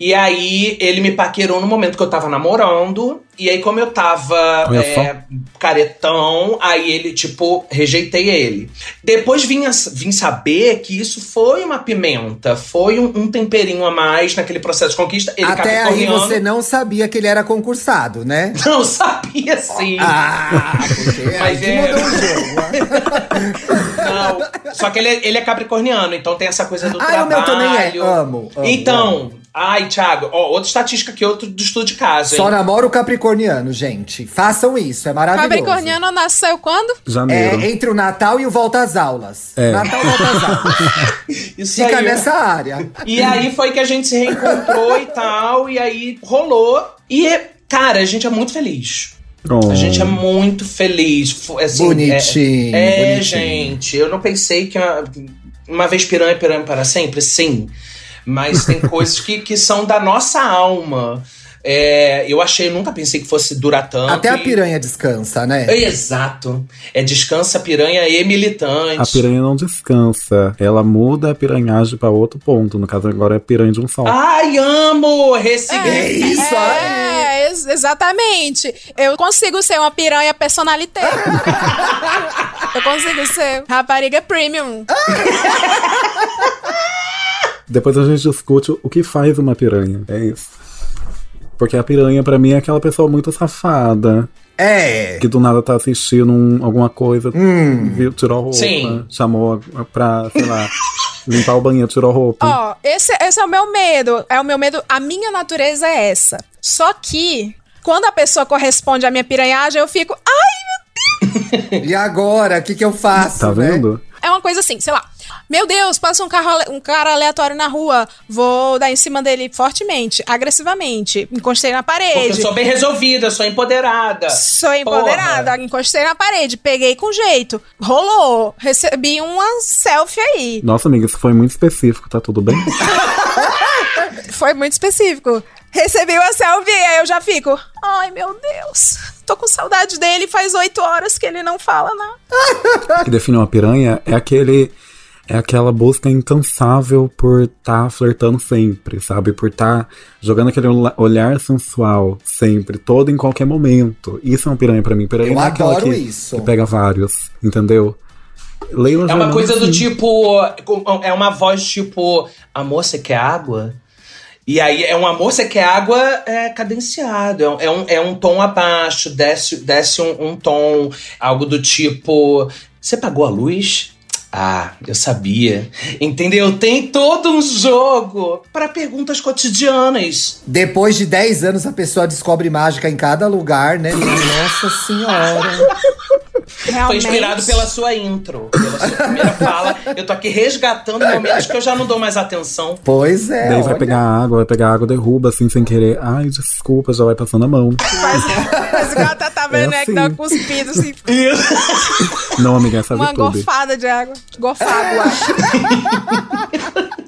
E aí ele me paquerou no momento que eu tava namorando. E aí como eu tava é, caretão, aí ele, tipo, rejeitei ele. Depois vim, vim saber que isso foi uma pimenta, foi um, um temperinho a mais naquele processo de conquista. Ele Até aí você não sabia que ele era concursado, né? Não sabia, sim. Ah, porque Mas é... mudou o jogo. Não, só que ele, ele é capricorniano, então tem essa coisa do ah, trabalho. Ah, o meu também é, amo. amo então, amo. ai, Thiago, ó, outra estatística aqui, outro do estudo de caso. Só namora o capricorniano. Capricorniano, gente. Façam isso, é maravilhoso. Capricorniano nasceu quando? Janeiro. É, entre o Natal e o Volta às Aulas. É. Natal e Volta às Aulas. Isso Fica aí. nessa área. E aí foi que a gente se reencontrou e tal, e aí rolou. E, cara, a gente é muito feliz. Oh. A gente é muito feliz. Assim, bonitinho. É, é bonitinho. Gente, eu não pensei que uma, uma vez piranha é piranha para sempre, sim. mas tem coisas que, que são da nossa alma. É, eu achei, eu nunca pensei que fosse durar tanto. Até a piranha descansa, né? É, exato. É descansa, piranha e militante. A piranha não descansa. Ela muda a piranhagem pra outro ponto. No caso, agora é piranha de um salto. Ai, amo! Recife. É, é isso é, é, exatamente. Eu consigo ser uma piranha personalité. Eu consigo ser rapariga premium. Depois a gente discute o que faz uma piranha. É isso. Porque a piranha, pra mim, é aquela pessoa muito safada. É. Que do nada tá assistindo um, alguma coisa, hum. viu, tirou roupa, Sim. chamou pra, sei lá, limpar o banheiro, tirou roupa. Ó, oh, esse, esse é o meu medo. É o meu medo. A minha natureza é essa. Só que, quando a pessoa corresponde à minha piranhagem, eu fico... Ai, meu Deus! E agora? O que que eu faço, Tá vendo? Né? É uma coisa assim, sei lá. Meu Deus, passa um, carro, um cara aleatório na rua. Vou dar em cima dele fortemente, agressivamente. Encostei na parede. Porque eu sou bem resolvida, sou empoderada. Sou empoderada. Porra. Encostei na parede, peguei com jeito. Rolou. Recebi uma selfie aí. Nossa, amiga, isso foi muito específico. Tá tudo bem? Foi muito específico. Recebi uma selfie, aí eu já fico... Ai, meu Deus. Tô com saudade dele. Faz oito horas que ele não fala nada. O que define uma piranha é aquele... É aquela busca incansável por estar tá flertando sempre, sabe? Por estar tá jogando aquele olhar sensual sempre, todo em qualquer momento. Isso é uma piranha pra mim. Piranha Eu é adoro aquela que, isso. que pega vários, entendeu? Leila é uma coisa assim. Do tipo... É uma voz tipo... Amor, você quer água? E aí é um amor, você quer água é, cadenciado. É um, é um tom abaixo, desce, desce um, um tom. Algo do tipo... Você pagou a luz? Ah, eu sabia. Entendeu? Tem todo um jogo para perguntas cotidianas. Depois de dez anos, a pessoa descobre mágica em cada lugar, né? Nossa Senhora. Realmente. Foi inspirado pela sua intro, pela sua primeira fala. Eu tô aqui resgatando momentos que eu já não dou mais atenção. Pois é. Daí vai olha. pegar água, vai pegar água, derruba assim, sem querer. Ai, desculpa, já vai passando a mão. Mas, mas gata tá vendo, é assim. Que dá uma cuspida assim. Não, amiga, essa Uma tudo. Gorfada de água. Gorfada, eu acho.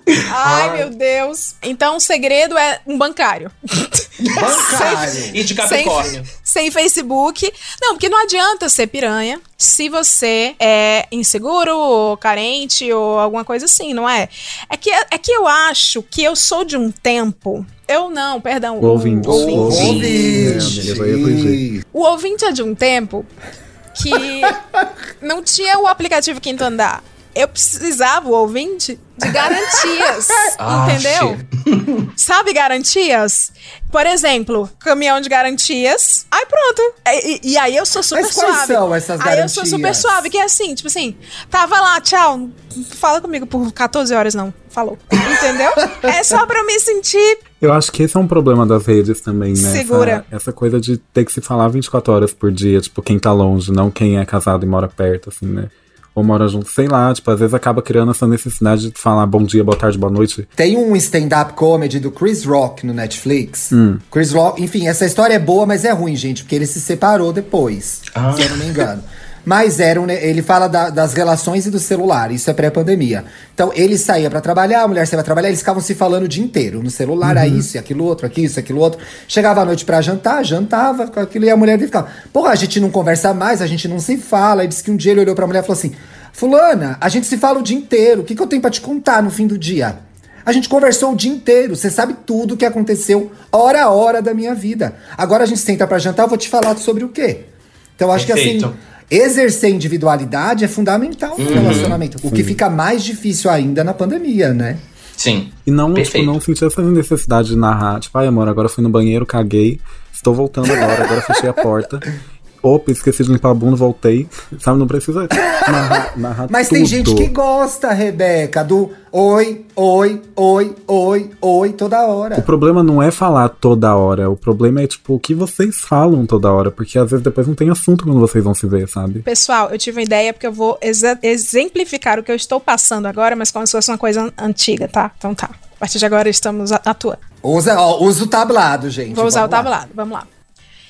Ai, Ai, meu Deus. Então, o segredo é um bancário. Bancário. Sem, e de Capricórnio. Sem, sem Facebook. Não, porque não adianta ser piranha se você é inseguro ou carente ou alguma coisa assim, não é? É que, é que eu acho que eu sou de um tempo... Eu não, perdão. O ouvinte. O ouvinte. O ouvinte, o ouvinte é de um tempo que não tinha o aplicativo Quinto Andar. Eu precisava, o ouvinte, de garantias, ah, entendeu? Cheiro. Sabe garantias? Por exemplo, caminhão de garantias, aí pronto. E, e aí eu sou super Mas quais suave. São essas aí garantias? Eu sou super suave, que é assim, tipo assim, tava lá, tchau, não fala comigo por catorze horas não, falou, entendeu? É só pra eu me sentir... Eu acho que esse é um problema das redes também, né? Segura. Essa, essa coisa de ter que se falar vinte e quatro horas por dia, tipo, quem tá longe, não quem é casado e mora perto, assim, né? Ou mora junto, sei lá, tipo, às vezes acaba criando essa necessidade de falar bom dia, boa tarde, boa noite. Tem um stand-up comedy do Chris Rock no Netflix. Hum. Chris Rock, enfim, essa história é boa, mas é ruim, gente, porque ele se separou depois, ah. se eu não me engano. Mas era um, ele fala da, das relações e do celular, isso é pré-pandemia. Então, ele saía pra trabalhar, a mulher saía pra trabalhar, eles ficavam se falando o dia inteiro. No celular, uhum. aí isso, e aquilo outro, aqui, isso, aquilo outro. Chegava à noite pra jantar, jantava, aquilo, e a mulher dele ficava... Porra, a gente não conversa mais, a gente não se fala. Aí disse que um dia ele olhou pra mulher e falou assim... Fulana, a gente se fala o dia inteiro, o que, que eu tenho pra te contar no fim do dia? A gente conversou o dia inteiro, você sabe tudo o que aconteceu hora a hora da minha vida. Agora a gente senta pra jantar, eu vou te falar sobre o quê? Então, acho Perfeito. que assim... Exercer individualidade é fundamental no uhum. relacionamento. O Sim. que fica mais difícil ainda na pandemia, né? Sim. E não, tipo, não sentir essa necessidade de narrar. Tipo, ai amor, agora fui no banheiro, caguei. Estou voltando agora, agora fechei a porta. Opa, esqueci de limpar a bunda, voltei. Sabe, não precisa narrar, narrar Mas tudo. Tem gente que gosta, Rebeca, do oi, oi, oi, oi, oi, toda hora. O problema não é falar toda hora. O problema é, tipo, o que vocês falam toda hora. Porque, às vezes, depois não tem assunto quando vocês vão se ver, sabe? Pessoal, eu tive uma ideia, porque eu vou exa- exemplificar o que eu estou passando agora, mas como se fosse uma coisa antiga, tá? Então tá. A partir de agora, estamos atuando. Usa, ó, usa o tablado, gente. Vou usar vamos o tablado, lá. vamos lá.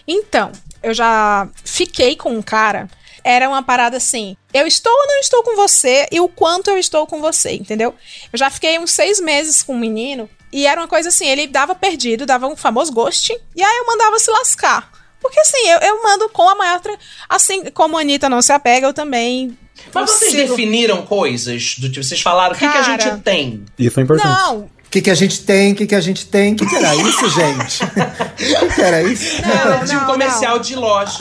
Então... Eu já fiquei com um cara era uma parada assim, eu estou ou não estou com você e o quanto eu estou com você, entendeu? Eu já fiquei uns seis meses com um menino e era uma coisa assim, ele dava perdido, dava um famoso ghosting, e aí eu mandava se lascar. Porque assim, eu, eu mando com a maior... Tra... Assim, como a Anitta não se apega, eu também... Mas consigo. Vocês definiram coisas? Do tipo, vocês falaram, o que, que a gente tem? Isso é importante. Não... O que, que a gente tem, o que, que a gente tem, o que, que era isso, gente? O que, que era isso? Não, de um comercial não. De loja.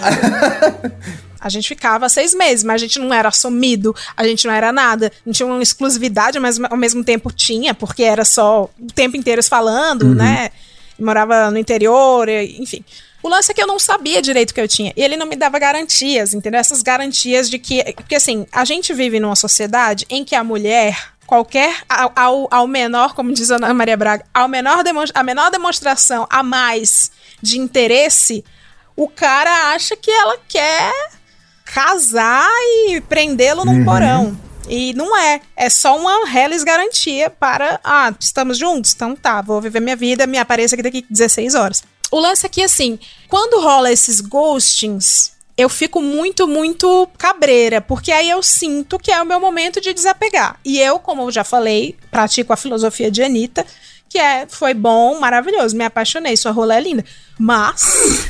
A gente ficava seis meses, mas a gente não era assumido, a gente não era nada. Não tinha uma exclusividade, mas ao mesmo tempo tinha, porque era só o tempo inteiro falando, uhum. né? Morava no interior, enfim. O lance é que eu não sabia direito o que eu tinha. E ele não me dava garantias, entendeu? Essas garantias de que... Porque assim, a gente vive numa sociedade em que a mulher... Qualquer, ao, ao, ao menor, como diz a Ana Maria Braga, ao menor demonstra- a menor demonstração a mais de interesse, o cara acha que ela quer casar e prendê-lo num uhum. porão. E não é. É só uma reles garantia para, ah, estamos juntos? Então tá, vou viver minha vida, me apareça aqui daqui dezesseis horas. O lance é que, assim, quando rola esses ghostings... Eu fico muito, muito cabreira, porque aí eu sinto que é o meu momento de desapegar. E eu, como eu já falei, pratico a filosofia de Anitta, que é, foi bom, maravilhoso, me apaixonei, sua rola é linda. Mas,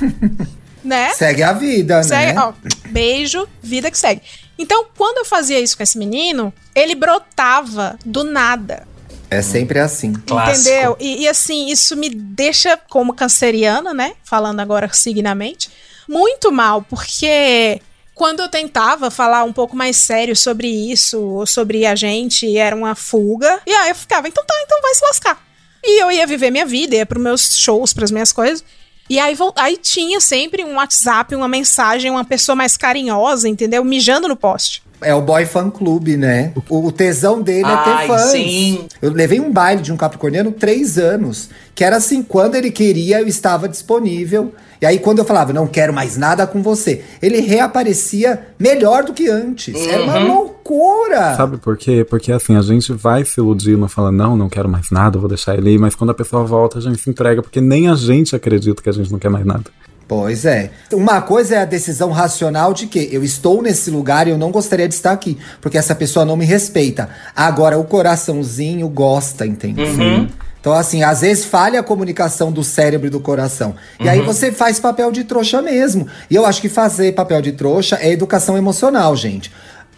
né? Segue a vida, segue, né? Ó, beijo, vida que segue. Então, quando eu fazia isso com esse menino, ele brotava do nada. É sempre assim. Clássico. Entendeu? E, e assim, isso me deixa como canceriana, né? Falando agora signamente. Muito mal, porque quando eu tentava falar um pouco mais sério sobre isso, ou sobre a gente, era uma fuga. E aí eu ficava, então tá, então vai se lascar. E eu ia viver minha vida, ia pros meus shows, pras minhas coisas. E aí, aí tinha sempre um WhatsApp, uma mensagem, uma pessoa mais carinhosa, entendeu? Mijando no poste. É o boy fã clube, né? O tesão dele Ai, é ter fãs. Sim. Eu levei um baile de um capricorniano três anos, que era assim, quando ele queria, eu estava disponível. E aí, quando eu falava, não quero mais nada com você, ele reaparecia melhor do que antes. Uhum. Era uma loucura! Sabe por quê? Porque, assim, a gente vai se iludindo, fala, não, não quero mais nada, vou deixar ele ir. Mas quando a pessoa volta, a gente se entrega, porque nem a gente acredita que a gente não quer mais nada. Pois é. Uma coisa é a decisão racional de que eu estou nesse lugar e eu não gostaria de estar aqui, porque essa pessoa não me respeita. Agora, o coraçãozinho gosta, entendeu? Uhum. Então, assim, às vezes falha a comunicação do cérebro e do coração. Uhum. E aí você faz papel de trouxa mesmo. E eu acho que fazer papel de trouxa é educação emocional, gente.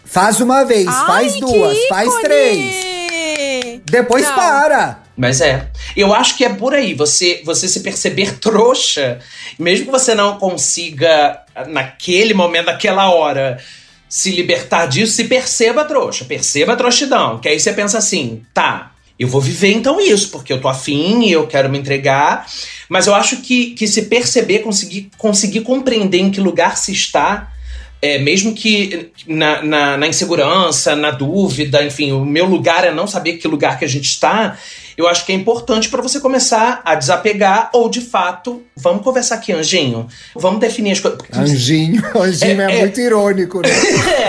Faz uma vez, Ai, faz duas, faz ícone. três. Depois não. para. Mas é. Eu acho que é por aí. Você, você se perceber trouxa, mesmo que você não consiga, naquele momento, naquela hora, se libertar disso, se perceba trouxa. Perceba a trouxidão. Que aí você pensa assim, tá, eu vou viver então isso, porque eu tô afim e eu quero me entregar. Mas eu acho que, que se perceber, conseguir, conseguir compreender em que lugar se está... É, mesmo que na, na, na insegurança, na dúvida, enfim, o meu lugar é não saber que lugar que a gente está, eu acho que é importante para você começar a desapegar ou, de fato, vamos conversar aqui, anjinho, vamos definir as coisas. Anjinho, anjinho é, é, é muito irônico, né?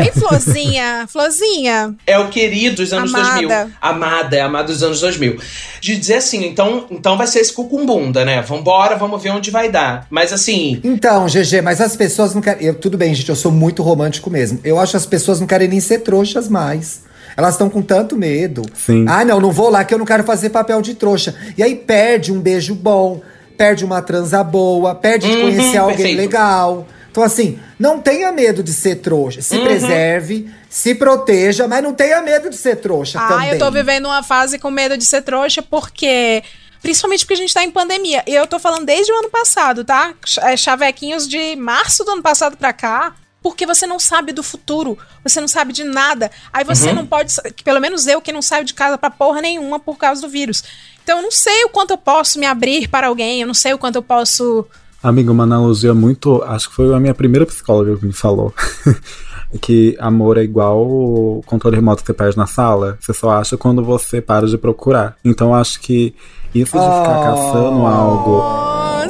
E florzinha, florzinha. É o querido dos anos amada. dois mil. Amada, é amada dos anos dois mil. De dizer assim, então, então vai ser esse cucumbunda, né? Vambora, vamos ver onde vai dar. Mas assim... Então, G G, mas as pessoas não querem... Eu, tudo bem, gente, eu sou muito romântico mesmo. Eu acho que as pessoas não querem nem ser trouxas mais. Elas estão com tanto medo. Sim. Ah, não, não vou lá que eu não quero fazer papel de trouxa. E aí perde um beijo bom, perde uma transa boa, perde uhum, de conhecer alguém perfeito. legal. Então assim, não tenha medo de ser trouxa. Se uhum. preserve, se proteja, mas não tenha medo de ser trouxa ah, também. Ah, eu tô vivendo uma fase com medo de ser trouxa porque... Principalmente porque a gente tá em pandemia. E eu tô falando desde o ano passado, tá? Chavequinhos de março do ano passado pra cá. Porque você não sabe do futuro, você não sabe de nada. Aí você uhum. não pode... Pelo menos eu, que não saio de casa pra porra nenhuma por causa do vírus. Então eu não sei o quanto eu posso me abrir para alguém, eu não sei o quanto eu posso... Amiga, uma analogia muito... Acho que foi a minha primeira psicóloga que me falou. Que amor é igual o controle remoto que você perde na sala. Você só acha quando você para de procurar. Então acho que isso de ficar oh. caçando algo... Nossa,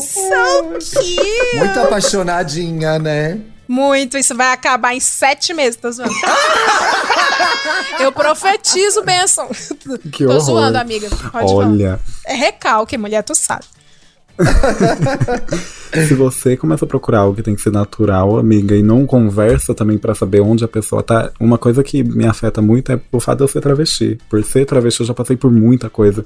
so cute! Muito apaixonadinha, né? Muito, isso vai acabar em sete meses, tô zoando. Eu profetizo, benção. Que tô horror. zoando, amiga. Pode Olha. falar. É recalque, mulher, tu sabe. Se você começa a procurar algo que tem que ser natural, amiga, e não conversa também pra saber onde a pessoa tá. Uma coisa que me afeta muito é o fato de eu ser travesti. Por ser travesti, eu já passei por muita coisa.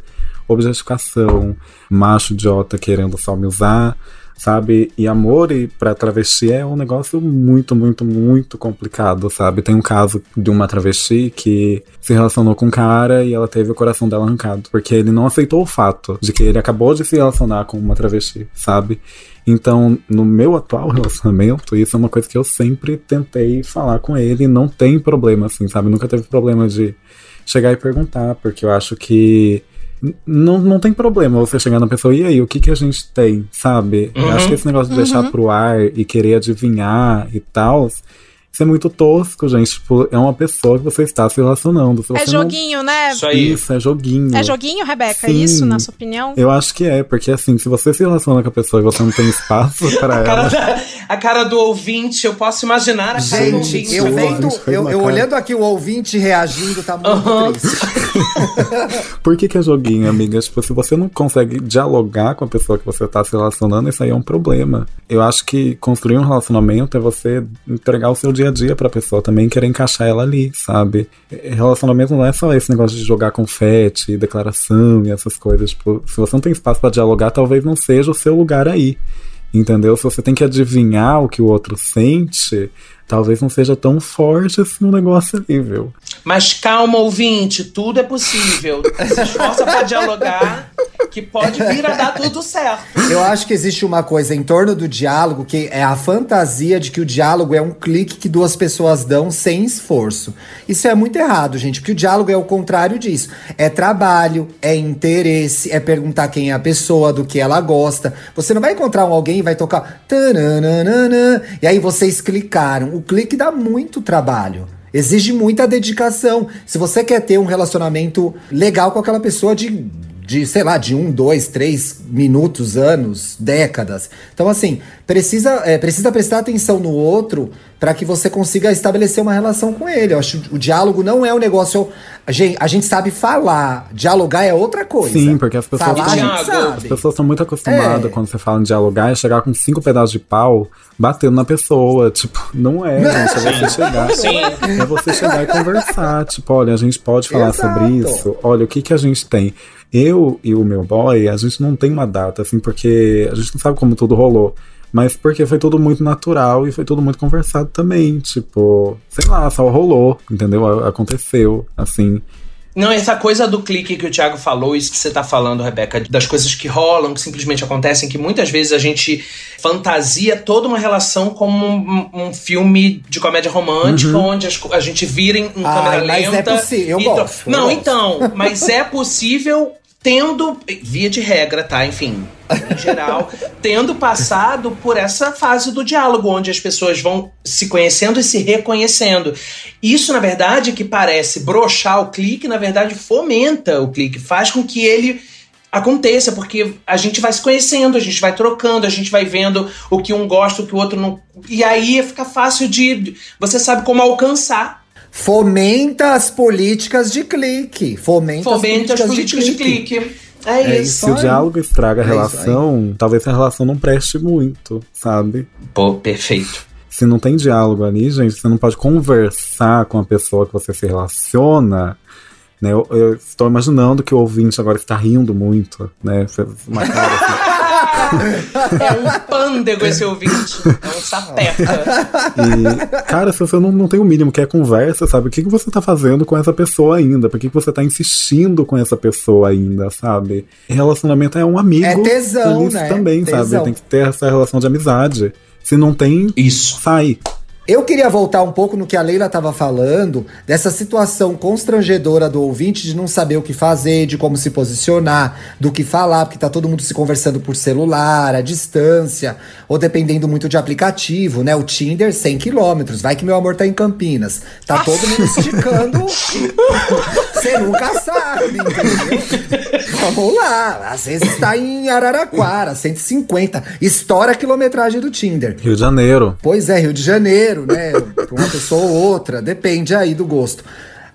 Objetificação, macho idiota querendo só me usar, sabe? E amor e pra travesti é um negócio muito, muito, muito complicado, sabe? Tem um caso de uma travesti que se relacionou com um cara e ela teve o coração dela arrancado, porque ele não aceitou o fato de que ele acabou de se relacionar com uma travesti, sabe? Então, no meu atual relacionamento, isso é uma coisa que eu sempre tentei falar com ele, não tem problema, assim, sabe? Nunca teve problema de chegar e perguntar, porque eu acho que Não, não tem problema você chegar na pessoa, e aí, o que que a gente tem, sabe? Uhum. Eu acho que esse negócio de deixar uhum. pro ar e querer adivinhar e tal, isso é muito tosco, gente. Tipo, é uma pessoa que você está se relacionando. Se é joguinho, não... né? Isso, aí. isso, é joguinho. É joguinho, Rebeca? Sim. Isso, na sua opinião? Eu acho que é, porque assim, se você se relaciona com a pessoa e você não tem espaço pra a ela... Cara da, a cara do ouvinte, eu posso imaginar a gente, cara do ouvinte. Eu, vendo, eu, eu olhando aqui o ouvinte reagindo, tá muito uhum. triste. Por que que é joguinho, amiga? Tipo, se você não consegue dialogar com a pessoa que você está se relacionando, isso aí é um problema. Eu acho que construir um relacionamento é você entregar o seu dia a dia pra pessoa também, querer encaixar ela ali, sabe? Relacionamento não é só esse negócio de jogar confete, declaração e essas coisas. Tipo, se você não tem espaço pra dialogar, talvez não seja o seu lugar aí, entendeu? Se você tem que adivinhar o que o outro sente, talvez não seja tão forte assim um negócio ali, viu? Mas calma, ouvinte, tudo é possível. Se esforça pra dialogar, que pode vir a dar tudo certo. Eu acho que existe uma coisa em torno do diálogo, que é a fantasia de que o diálogo é um clique que duas pessoas dão sem esforço. Isso é muito errado, gente, porque o diálogo é o contrário disso. É trabalho, é interesse, é perguntar quem é a pessoa, do que ela gosta. Você não vai encontrar um alguém e vai tocar... Tananana, e aí vocês clicaram. O clique dá muito trabalho. Exige muita dedicação. Se você quer ter um relacionamento legal com aquela pessoa de... de, sei lá, de um, dois, três minutos, anos, décadas. Então, assim, precisa, é, precisa prestar atenção no outro para que você consiga estabelecer uma relação com ele. Eu acho que o diálogo não é um negócio... A gente, a gente sabe falar, dialogar é outra coisa. Sim, porque as pessoas estão muito acostumadas é. quando você fala em dialogar, é chegar com cinco pedaços de pau batendo na pessoa. Tipo, não é, gente, é você chegar. Sim. É você chegar e conversar. Tipo, olha, a gente pode falar Exato. sobre isso. Olha, o que que a gente tem? Eu e o meu boy, a gente não tem uma data, assim, porque a gente não sabe como tudo rolou. Mas porque foi tudo muito natural e foi tudo muito conversado também. Tipo, sei lá, só rolou, entendeu? Aconteceu, assim. Não, essa coisa do clique que o Thiago falou, isso que você tá falando, Rebeca, das coisas que rolam, que simplesmente acontecem, que muitas vezes a gente fantasia toda uma relação como um, um filme de comédia romântica, uhum. onde a gente vira em ah, câmera mas lenta. Mas é possível, eu gosto. Não, eu então, gosto. Mas é possível... Tendo, via de regra, tá? Enfim, em geral, tendo passado por essa fase do diálogo, onde as pessoas vão se conhecendo e se reconhecendo. Isso, na verdade, que parece broxar o clique, na verdade, fomenta o clique, faz com que ele aconteça, porque a gente vai se conhecendo, a gente vai trocando, a gente vai vendo o que um gosta, o que o outro não... E aí fica fácil de... Você sabe como alcançar. Fomenta as políticas de clique. Fomenta, Fomenta as políticas, as políticas de, clique. de clique. É, é isso. Se o diálogo estraga é a relação, talvez a relação não preste muito, sabe? Pô, perfeito. Se não tem diálogo ali, gente, você não pode conversar com a pessoa que você se relaciona. Né? Eu, eu estou imaginando que o ouvinte agora está rindo muito, né? Uma cara assim. É um pândego esse ouvinte. É um sapeca. E, cara, se você não, não tem o mínimo que é conversa, sabe? O que, que você tá fazendo com essa pessoa ainda? Por que, que você tá insistindo com essa pessoa ainda, sabe? Relacionamento é um amigo. É tesão, né? Também, tesão. Sabe? Tem que ter essa relação de amizade. Se não tem, isso. Sai. Eu queria voltar um pouco no que a Leila estava falando, dessa situação constrangedora do ouvinte de não saber o que fazer, de como se posicionar, do que falar, porque tá todo mundo se conversando por celular, à distância, ou dependendo muito de aplicativo, né? O Tinder, cem quilômetros, vai que meu amor tá em Campinas. Tá todo mundo esticando, você nunca sabe, entendeu? Vamos lá, às vezes tá em Araraquara, cento e cinquenta, estoura a quilometragem do Tinder. Rio de Janeiro. Pois é, Rio de Janeiro. Né, uma pessoa ou outra, depende aí do gosto.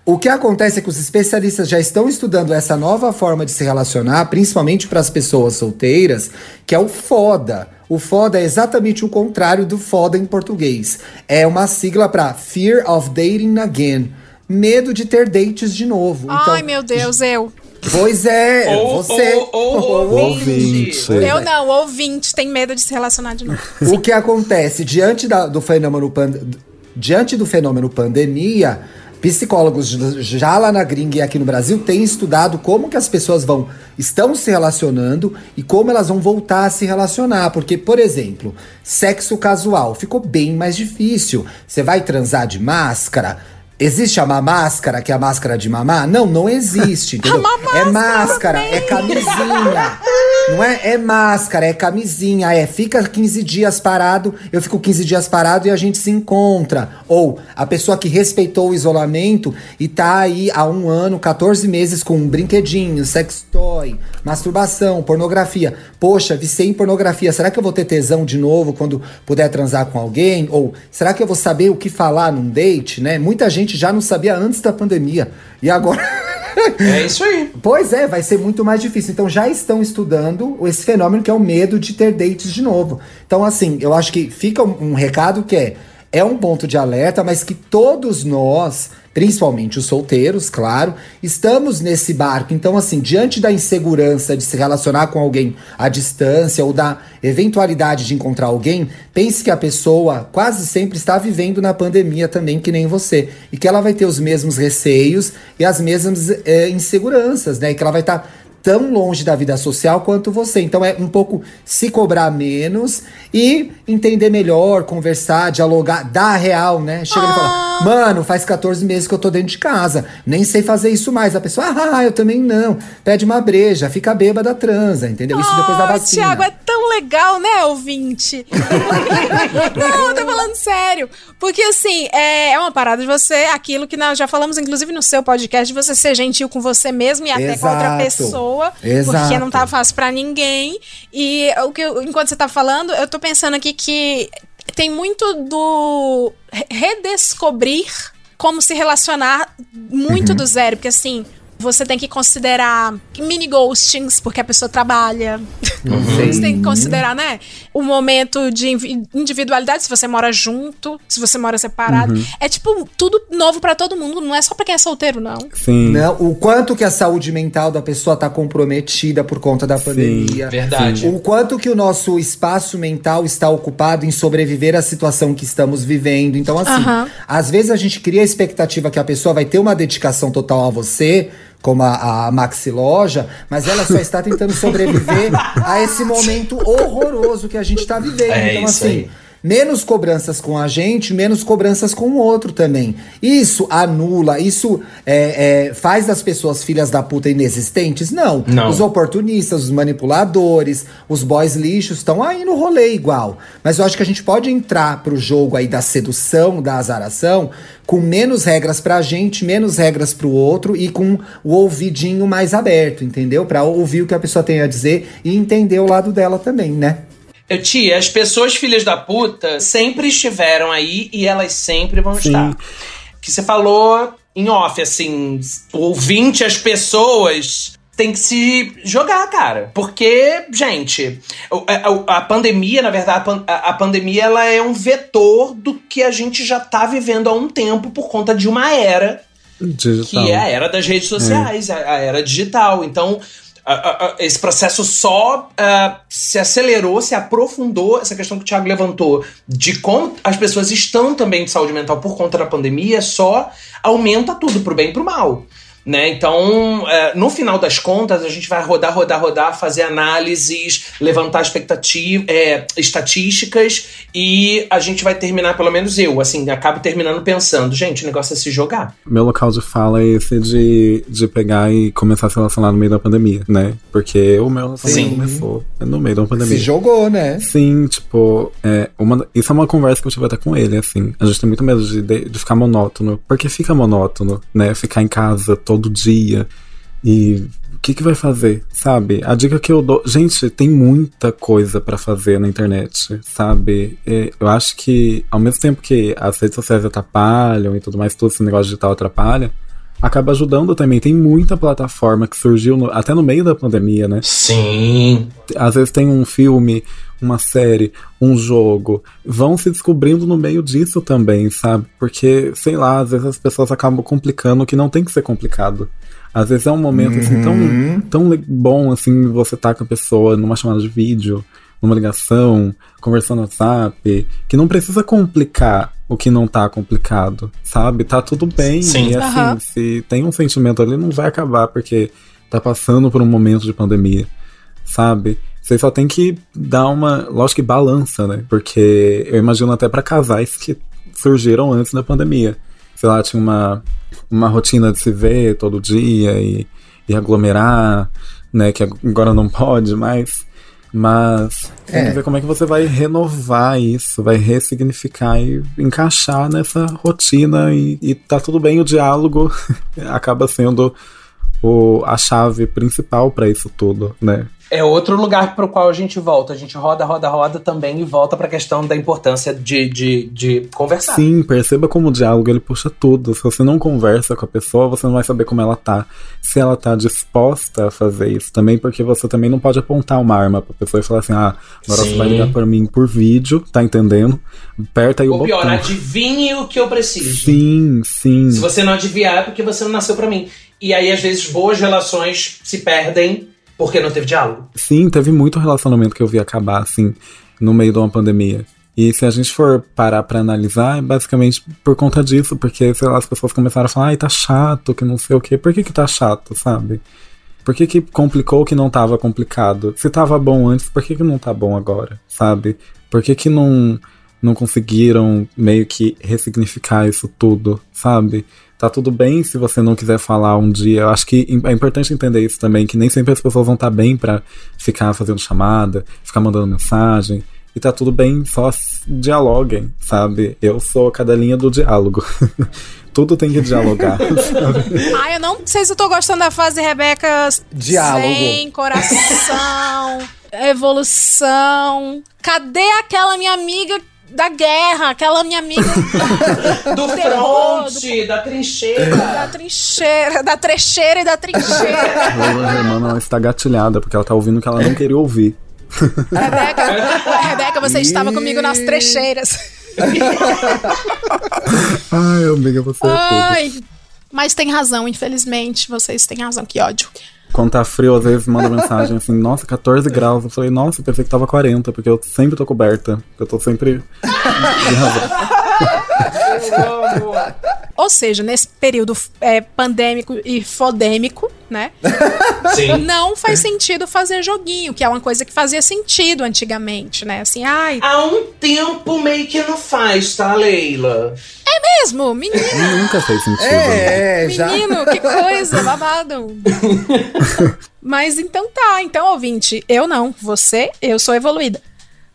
O que acontece é que os especialistas já estão estudando essa nova forma de se relacionar, principalmente para as pessoas solteiras, que é o foda. O foda é exatamente o contrário do foda em português. É uma sigla para Fear of Dating Again. Medo de ter dates de novo. Ai, então, meu Deus, eu... Pois é, ou, você... Ou, ou, ou, ou, ouvinte. Eu não, ouvinte, tem medo de se relacionar de novo. O que acontece? Diante da, do fenômeno pand... Diante do fenômeno pandemia... Psicólogos já lá na gringa e aqui no Brasil têm estudado como que as pessoas vão, estão se relacionando e como elas vão voltar a se relacionar. Porque, por exemplo, sexo casual ficou bem mais difícil. Você vai transar de máscara? Existe a máscara, que é a máscara de mamá? Não, não existe, entendeu? É máscara, é camisinha. Não é? É máscara, é camisinha, é fica quinze dias parado, eu fico quinze dias parado e a gente se encontra. Ou a pessoa que respeitou o isolamento e tá aí há um ano, quatorze meses com um brinquedinho, sex toy, masturbação, pornografia. Poxa, viciei em pornografia, será que eu vou ter tesão de novo quando puder transar com alguém? Ou será que eu vou saber o que falar num date, né? Muita gente já não sabia antes da pandemia e agora... É isso aí. Pois é, vai ser muito mais difícil. Então já estão estudando esse fenômeno que é o medo de ter dates de novo. Então assim, eu acho que fica um, um recado que é, é um ponto de alerta, mas que todos nós, principalmente os solteiros, claro, estamos nesse barco. Então assim, diante da insegurança de se relacionar com alguém à distância ou da eventualidade de encontrar alguém, pense que a pessoa quase sempre está vivendo na pandemia também, que nem você. E que ela vai ter os mesmos receios e as mesmas é, inseguranças, né? E que ela vai estar... Tá tão longe da vida social quanto você. Então é um pouco se cobrar menos e entender melhor, conversar, dialogar, dar a real, né? Chega ah. e fala, mano, faz quatorze meses que eu tô dentro de casa, nem sei fazer isso mais. A pessoa, ah, eu também não. Pede uma breja, fica bêbada, transa, entendeu? Isso oh, depois da vacina. Thiago, é tão legal, né, ouvinte? Não, eu tô falando sério. Porque, assim, é uma parada de você, aquilo que nós já falamos, inclusive no seu podcast, de você ser gentil com você mesmo e até Exato. Com outra pessoa. Exato. Porque não tá fácil pra ninguém. E o que eu, enquanto você tá falando, eu tô pensando aqui que tem muito do redescobrir como se relacionar muito uhum. do zero. Porque assim, você tem que considerar mini ghostings, porque a pessoa trabalha. Uhum. Você tem que considerar, né? O momento de individualidade, se você mora junto, se você mora separado. Uhum. É tipo, tudo novo pra todo mundo, não é só pra quem é solteiro, não. Sim. Não, o quanto que a saúde mental da pessoa tá comprometida por conta da pandemia. Sim, verdade. O quanto que o nosso espaço mental está ocupado em sobreviver à situação que estamos vivendo. Então, assim, uhum. às vezes a gente cria a expectativa que a pessoa vai ter uma dedicação total a você, como a, a Maxi Loja, mas ela só está tentando sobreviver a esse momento horroroso que a gente está vivendo. É então, assim, aí. Menos cobranças com a gente, menos cobranças com o outro também. Isso anula, isso é, é, faz das pessoas filhas da puta inexistentes? Não. Não. Os oportunistas, os manipuladores, os boys lixos estão aí no rolê igual. Mas eu acho que a gente pode entrar pro jogo aí da sedução, da azaração, com menos regras pra gente, menos regras pro outro e com o ouvidinho mais aberto, entendeu? Pra ouvir o que a pessoa tem a dizer e entender o lado dela também, né? Eu, tia, as pessoas filhas da puta sempre estiveram aí e elas sempre vão Sim. estar. O que você falou em off, assim, ouvinte, as pessoas têm que se jogar, cara. Porque, gente, a, a, a pandemia, na verdade, a, a pandemia ela é um vetor do que a gente já tá vivendo há um tempo por conta de uma era digital. Que é a era das redes sociais, é. a, a era digital. Então... esse processo só uh, se acelerou, se aprofundou, essa questão que o Thiago levantou de como as pessoas estão também de saúde mental por conta da pandemia, só aumenta tudo, pro bem e pro mal, né? Então, uh, no final das contas, a gente vai rodar, rodar, rodar, fazer análises, levantar expectativas, é, estatísticas, e a gente vai terminar, pelo menos eu, assim, acabo terminando pensando, gente, o negócio é se jogar. Meu local de fala é esse de, de pegar e começar a se relacionar no meio da pandemia, né? Porque o meu relacionamento começou no meio da pandemia. Se jogou, né? Sim, tipo, é uma, isso é uma conversa que eu tive até com ele, assim, a gente tem muito medo de, de, de ficar monótono, porque fica monótono, né? Ficar em casa, todo todo dia, e o que que vai fazer, sabe? A dica que eu dou... Gente, tem muita coisa pra fazer na internet, sabe? E eu acho que, ao mesmo tempo que as redes sociais atrapalham e tudo mais, todo esse negócio digital atrapalha, acaba ajudando também. Tem muita plataforma que surgiu no, até no meio da pandemia, né? Sim. Às vezes tem um filme, uma série, um jogo, vão se descobrindo no meio disso também, sabe? Porque, sei lá, às vezes as pessoas acabam complicando o que não tem que ser complicado. Às vezes é um momento, uhum, assim, tão, tão bom, assim, você tá com a pessoa numa chamada de vídeo, numa ligação, conversando no WhatsApp, que não precisa complicar o que não tá complicado, sabe? Tá tudo bem, sim, e assim, uhum, se tem um sentimento ali, não vai acabar porque tá passando por um momento de pandemia, sabe? Você só tem que dar uma, lógico que balança, né? Porque eu imagino até pra casais que surgiram antes da pandemia. Sei lá, tinha uma, uma rotina de se ver todo dia e, e aglomerar, né? Que agora não pode mais. Mas tem é. que ver como é que você vai renovar isso, vai ressignificar e encaixar nessa rotina e, e tá tudo bem, o diálogo acaba sendo o, a chave principal pra isso tudo, né? É outro lugar para o qual a gente volta. A gente roda, roda, roda também e volta para a questão da importância de, de, de conversar. Sim, perceba como o diálogo ele puxa tudo. Se você não conversa com a pessoa, você não vai saber como ela tá. Se ela tá disposta a fazer isso também, porque você também não pode apontar uma arma para a pessoa e falar assim, ah, agora sim, você vai ligar para mim por vídeo, tá entendendo? Aperta aí o botão. Ou pior, adivinhe o que eu preciso. Sim, sim. Se você não adivinhar, é porque você não nasceu para mim. E aí, às vezes, boas relações se perdem porque não teve diálogo? Sim, teve muito relacionamento que eu vi acabar, assim, no meio de uma pandemia. E se a gente for parar pra analisar, é basicamente por conta disso, porque, sei lá, as pessoas começaram a falar, ai, tá chato, que não sei o quê. Por que que tá chato, sabe? Por que que complicou que não tava complicado? Se tava bom antes, por que que não tá bom agora, sabe? Por que que não, não conseguiram meio que ressignificar isso tudo, sabe? Tá tudo bem se você não quiser falar um dia. Eu acho que é importante entender isso também, que nem sempre as pessoas vão estar bem pra ficar fazendo chamada, ficar mandando mensagem. E tá tudo bem, só dialoguem, sabe? Eu sou a cadelinha do diálogo. Tudo tem que dialogar. Ah, eu não sei se eu tô gostando da fase Rebeca diálogo. Sem coração, evolução. Cadê aquela minha amiga da guerra, aquela minha amiga do fronte, do... da trincheira da trincheira, da trecheira e da trincheira. A Germana, ela está gatilhada porque ela tá ouvindo o que ela não queria ouvir. Rebeca, Rebeca, você estava comigo nas trecheiras. Ai, amiga, você Ai, é tudo. Mas tem razão, infelizmente, vocês têm razão, que ódio. Quando tá frio, às vezes manda mensagem assim, nossa, catorze graus. Eu falei, nossa, pensei que tava quarenta, porque eu sempre tô coberta. Eu tô sempre... eu amo. Ou seja, nesse período é, pandêmico e fodêmico, né? Sim. Não faz sentido fazer joguinho, que é uma coisa que fazia sentido antigamente, né? Assim, ai... Há um tempo meio que não faz, tá, Leila? É mesmo, menino. Nunca fez sentido. É, é, já. Menino, que coisa, babado. Mas então tá, então ouvinte, eu não, você, eu sou evoluída.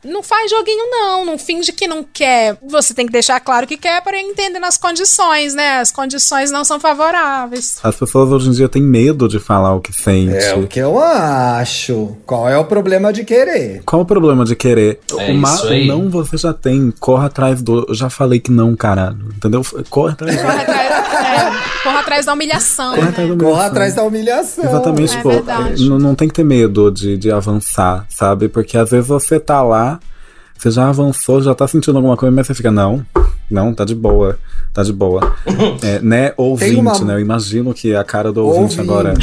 Não faz joguinho não, não finge que não quer. Você tem que deixar claro que quer, porém entendendo as condições, né? As condições não são favoráveis. As pessoas hoje em dia têm medo de falar o que sente. É o que eu acho. Qual é o problema de querer? Qual o problema de querer? É o ma- não você já tem, corra atrás do... Eu já falei que não, caralho. Entendeu? Corra atrás do... Corra atrás, é, corra atrás da humilhação, corra, né? Atrás da humilhação. Corra atrás da humilhação. Exatamente, é, pô. Verdade. Não, não tem que ter medo de, de avançar, sabe? Porque às vezes você tá lá, você já avançou, já tá sentindo alguma coisa, mas você fica, não, não, tá de boa, tá de boa. É, né, ouvinte, uma... né, eu imagino que a cara do ouvinte, ouvinte. Agora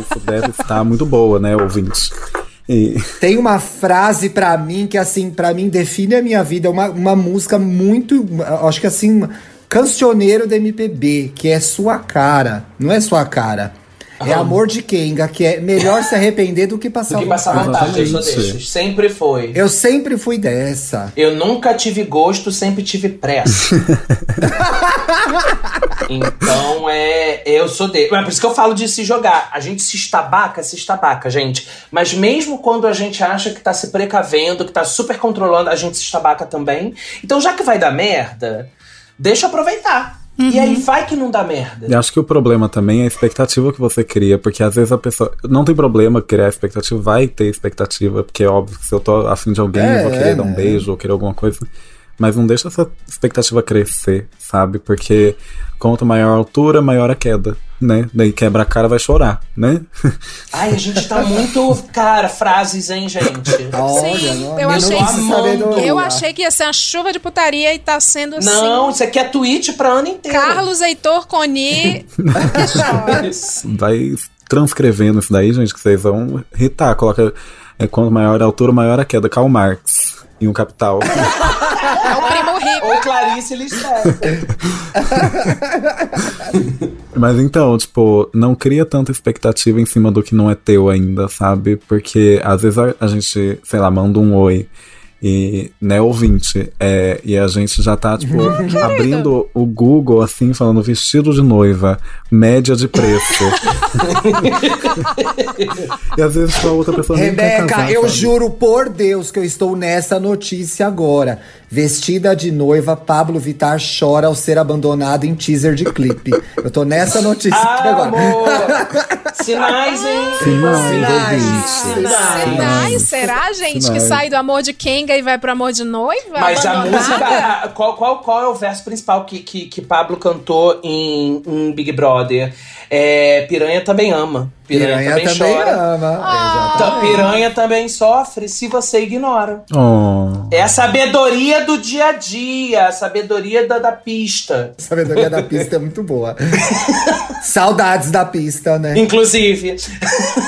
isso deve estar muito boa, né, ouvinte. E... Tem uma frase pra mim que, assim, pra mim define a minha vida, uma, uma música muito, acho que assim, cancioneiro da M P B, que é sua cara, não é sua cara. É amor de Kenga, que é melhor se arrepender do que passar vontade. Do que passar vontade, eu sou desses. Sempre foi. Eu sempre fui dessa. Eu nunca tive gosto, sempre tive pressa. Então, é... Eu sou desses. É por isso que eu falo de se jogar. A gente se estabaca, se estabaca, gente. Mas mesmo quando a gente acha que tá se precavendo, que tá super controlando, a gente se estabaca também. Então, já que vai dar merda, deixa eu aproveitar. Uhum. E aí vai que não dá merda. Eu acho que o problema também é a expectativa que você cria, porque às vezes a pessoa... Não tem problema criar expectativa, vai ter expectativa, porque é óbvio que se eu tô afim de alguém, é, eu vou querer é, dar um é. beijo ou querer alguma coisa. Mas não deixa essa expectativa crescer, sabe? Porque quanto maior a altura, maior a queda, né? Daí quebra a cara, vai chorar, né? Ai, a gente tá muito... Cara, frases, hein, gente? Olha, sim, não, eu, achei que, eu achei que ia ser uma chuva de putaria e tá sendo assim. Não, isso aqui é tweet pra ano inteiro. Carlos, Heitor, Coni... Vai transcrevendo isso daí, gente, que vocês vão irritar. Coloca... É quanto maior a altura, maior a queda. Karl Marx. Em um capital. É o primo rico. Ou Clarice Lispector. Mas então, tipo, não cria tanta expectativa em cima do que não é teu ainda, sabe? Porque às vezes a, a gente, sei lá, manda um oi e, né, ouvinte, é, e a gente já tá, tipo, hum, abrindo o Google, assim, falando vestido de noiva, média de preço. E às vezes a outra pessoa Rebeca, nem quer casar, eu sabe? Juro por Deus que eu estou nessa notícia agora. Vestida de noiva, Pablo Vittar chora ao ser abandonado em teaser de clipe. Eu tô nessa notícia ah, aqui agora. Amor. Sinais, hein? Sinais. Sinais. Sinais. Sinais. Será, gente, Sinais. Que sai do amor de Kenga e vai pro amor de noiva? Mas abandonada? A música... Qual, qual, qual é o verso principal que, que, que Pablo cantou em, em Big Brother? É, piranha também ama. Piranha, piranha também, também chora. Ama. Ah. Piranha também sofre se você ignora. Oh. É a sabedoria do dia a dia, a sabedoria da, da pista. A sabedoria da pista é muito boa. Saudades da pista, né? Inclusive.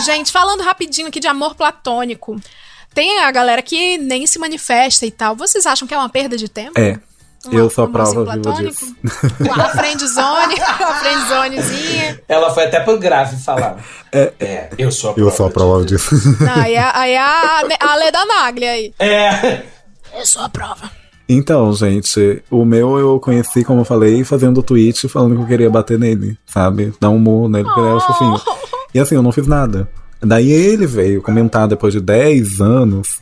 Gente, falando rapidinho aqui de amor platônico. Tem a galera que nem se manifesta e tal. Vocês acham que é uma perda de tempo? É. Uma, eu sou a prova viva disso. A friendzone, a friendzonezinha. Ela foi até pro grave falar. É, é, eu sou a prova, eu sou a prova disso. disso. Não, aí a, aí a, a Leda Naglia aí. É. Eu sou a prova. Então, gente, o meu eu conheci, como eu falei, fazendo tweet, falando que eu queria bater nele, sabe? Dar um murro nele, porque ele era fofinho. E assim, eu não fiz nada. Daí ele veio comentar depois de dez anos,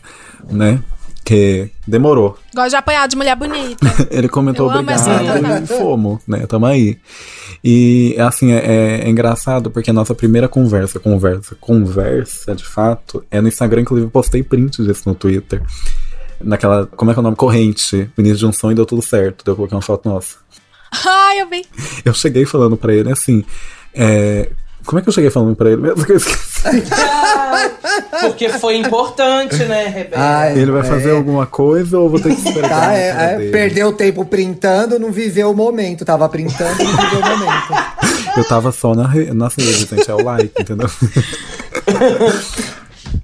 né? Que demorou. Gosto de apanhar de mulher bonita. Ele comentou, eu obrigado, e fomo, né? Tamo aí. E, assim, é, é engraçado, porque a nossa primeira conversa, conversa, conversa, de fato, é no Instagram. Inclusive, eu postei print disso no Twitter. Naquela, como é que é o nome? Corrente. O início de um sonho e deu tudo certo. Deu pra colocar uma foto nossa. Ai, eu vi. Eu cheguei falando pra ele, assim, é... Como é que eu cheguei falando pra ele mesmo que eu esqueci? Porque foi importante, né, Rebeca? Ah, é, ele vai é. fazer alguma coisa ou vou ter que esperar? Ah, é, é. Perdeu tempo printando, não viveu o momento. Tava printando, não viveu o momento. Eu tava só na rede, gente, é o like, entendeu?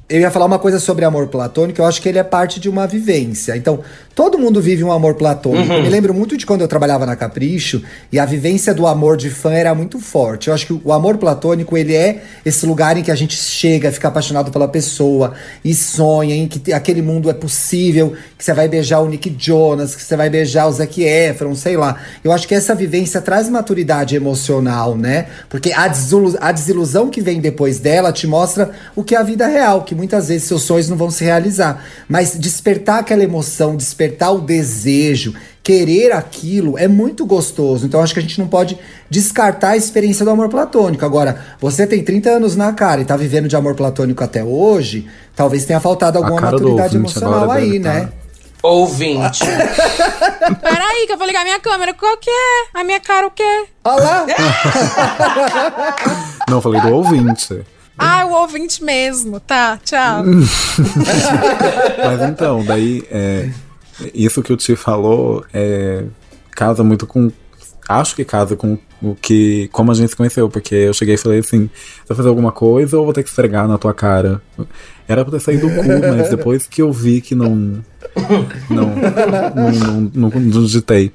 Eu ia falar uma coisa sobre amor platônico, eu acho que ele é parte de uma vivência. Então, todo mundo vive um amor platônico. Uhum. Eu me lembro muito de quando eu trabalhava na Capricho, e a vivência do amor de fã era muito forte. Eu acho que o amor platônico, ele é esse lugar em que a gente chega, fica apaixonado pela pessoa, e sonha, em que aquele mundo é possível, que você vai beijar o Nick Jonas, que você vai beijar o Zac Efron, sei lá. Eu acho que essa vivência traz maturidade emocional, né? Porque a, desilu- a desilusão que vem depois dela te mostra o que é a vida real, que muitas vezes seus sonhos não vão se realizar. Mas despertar aquela emoção, despertar o desejo, querer aquilo é muito gostoso. Então acho que a gente não pode descartar a experiência do amor platônico. Agora, você tem trinta anos na cara e tá vivendo de amor platônico até hoje, talvez tenha faltado alguma maturidade emocional aí, né? Ouvinte. Peraí, que eu vou ligar minha câmera. Qual que é? A minha cara o quê? Olha lá. Não, falei do ouvinte. Ah, o ouvinte mesmo, tá, tchau. Mas então, daí é, isso que o Ti falou é, casa muito com, acho que casa com o que, como a gente se conheceu, porque eu cheguei e falei assim, você vai fazer alguma coisa ou vou ter que esfregar na tua cara? Era pra ter saído do cu, mas depois que eu vi que não não, não, não, não, não digitei.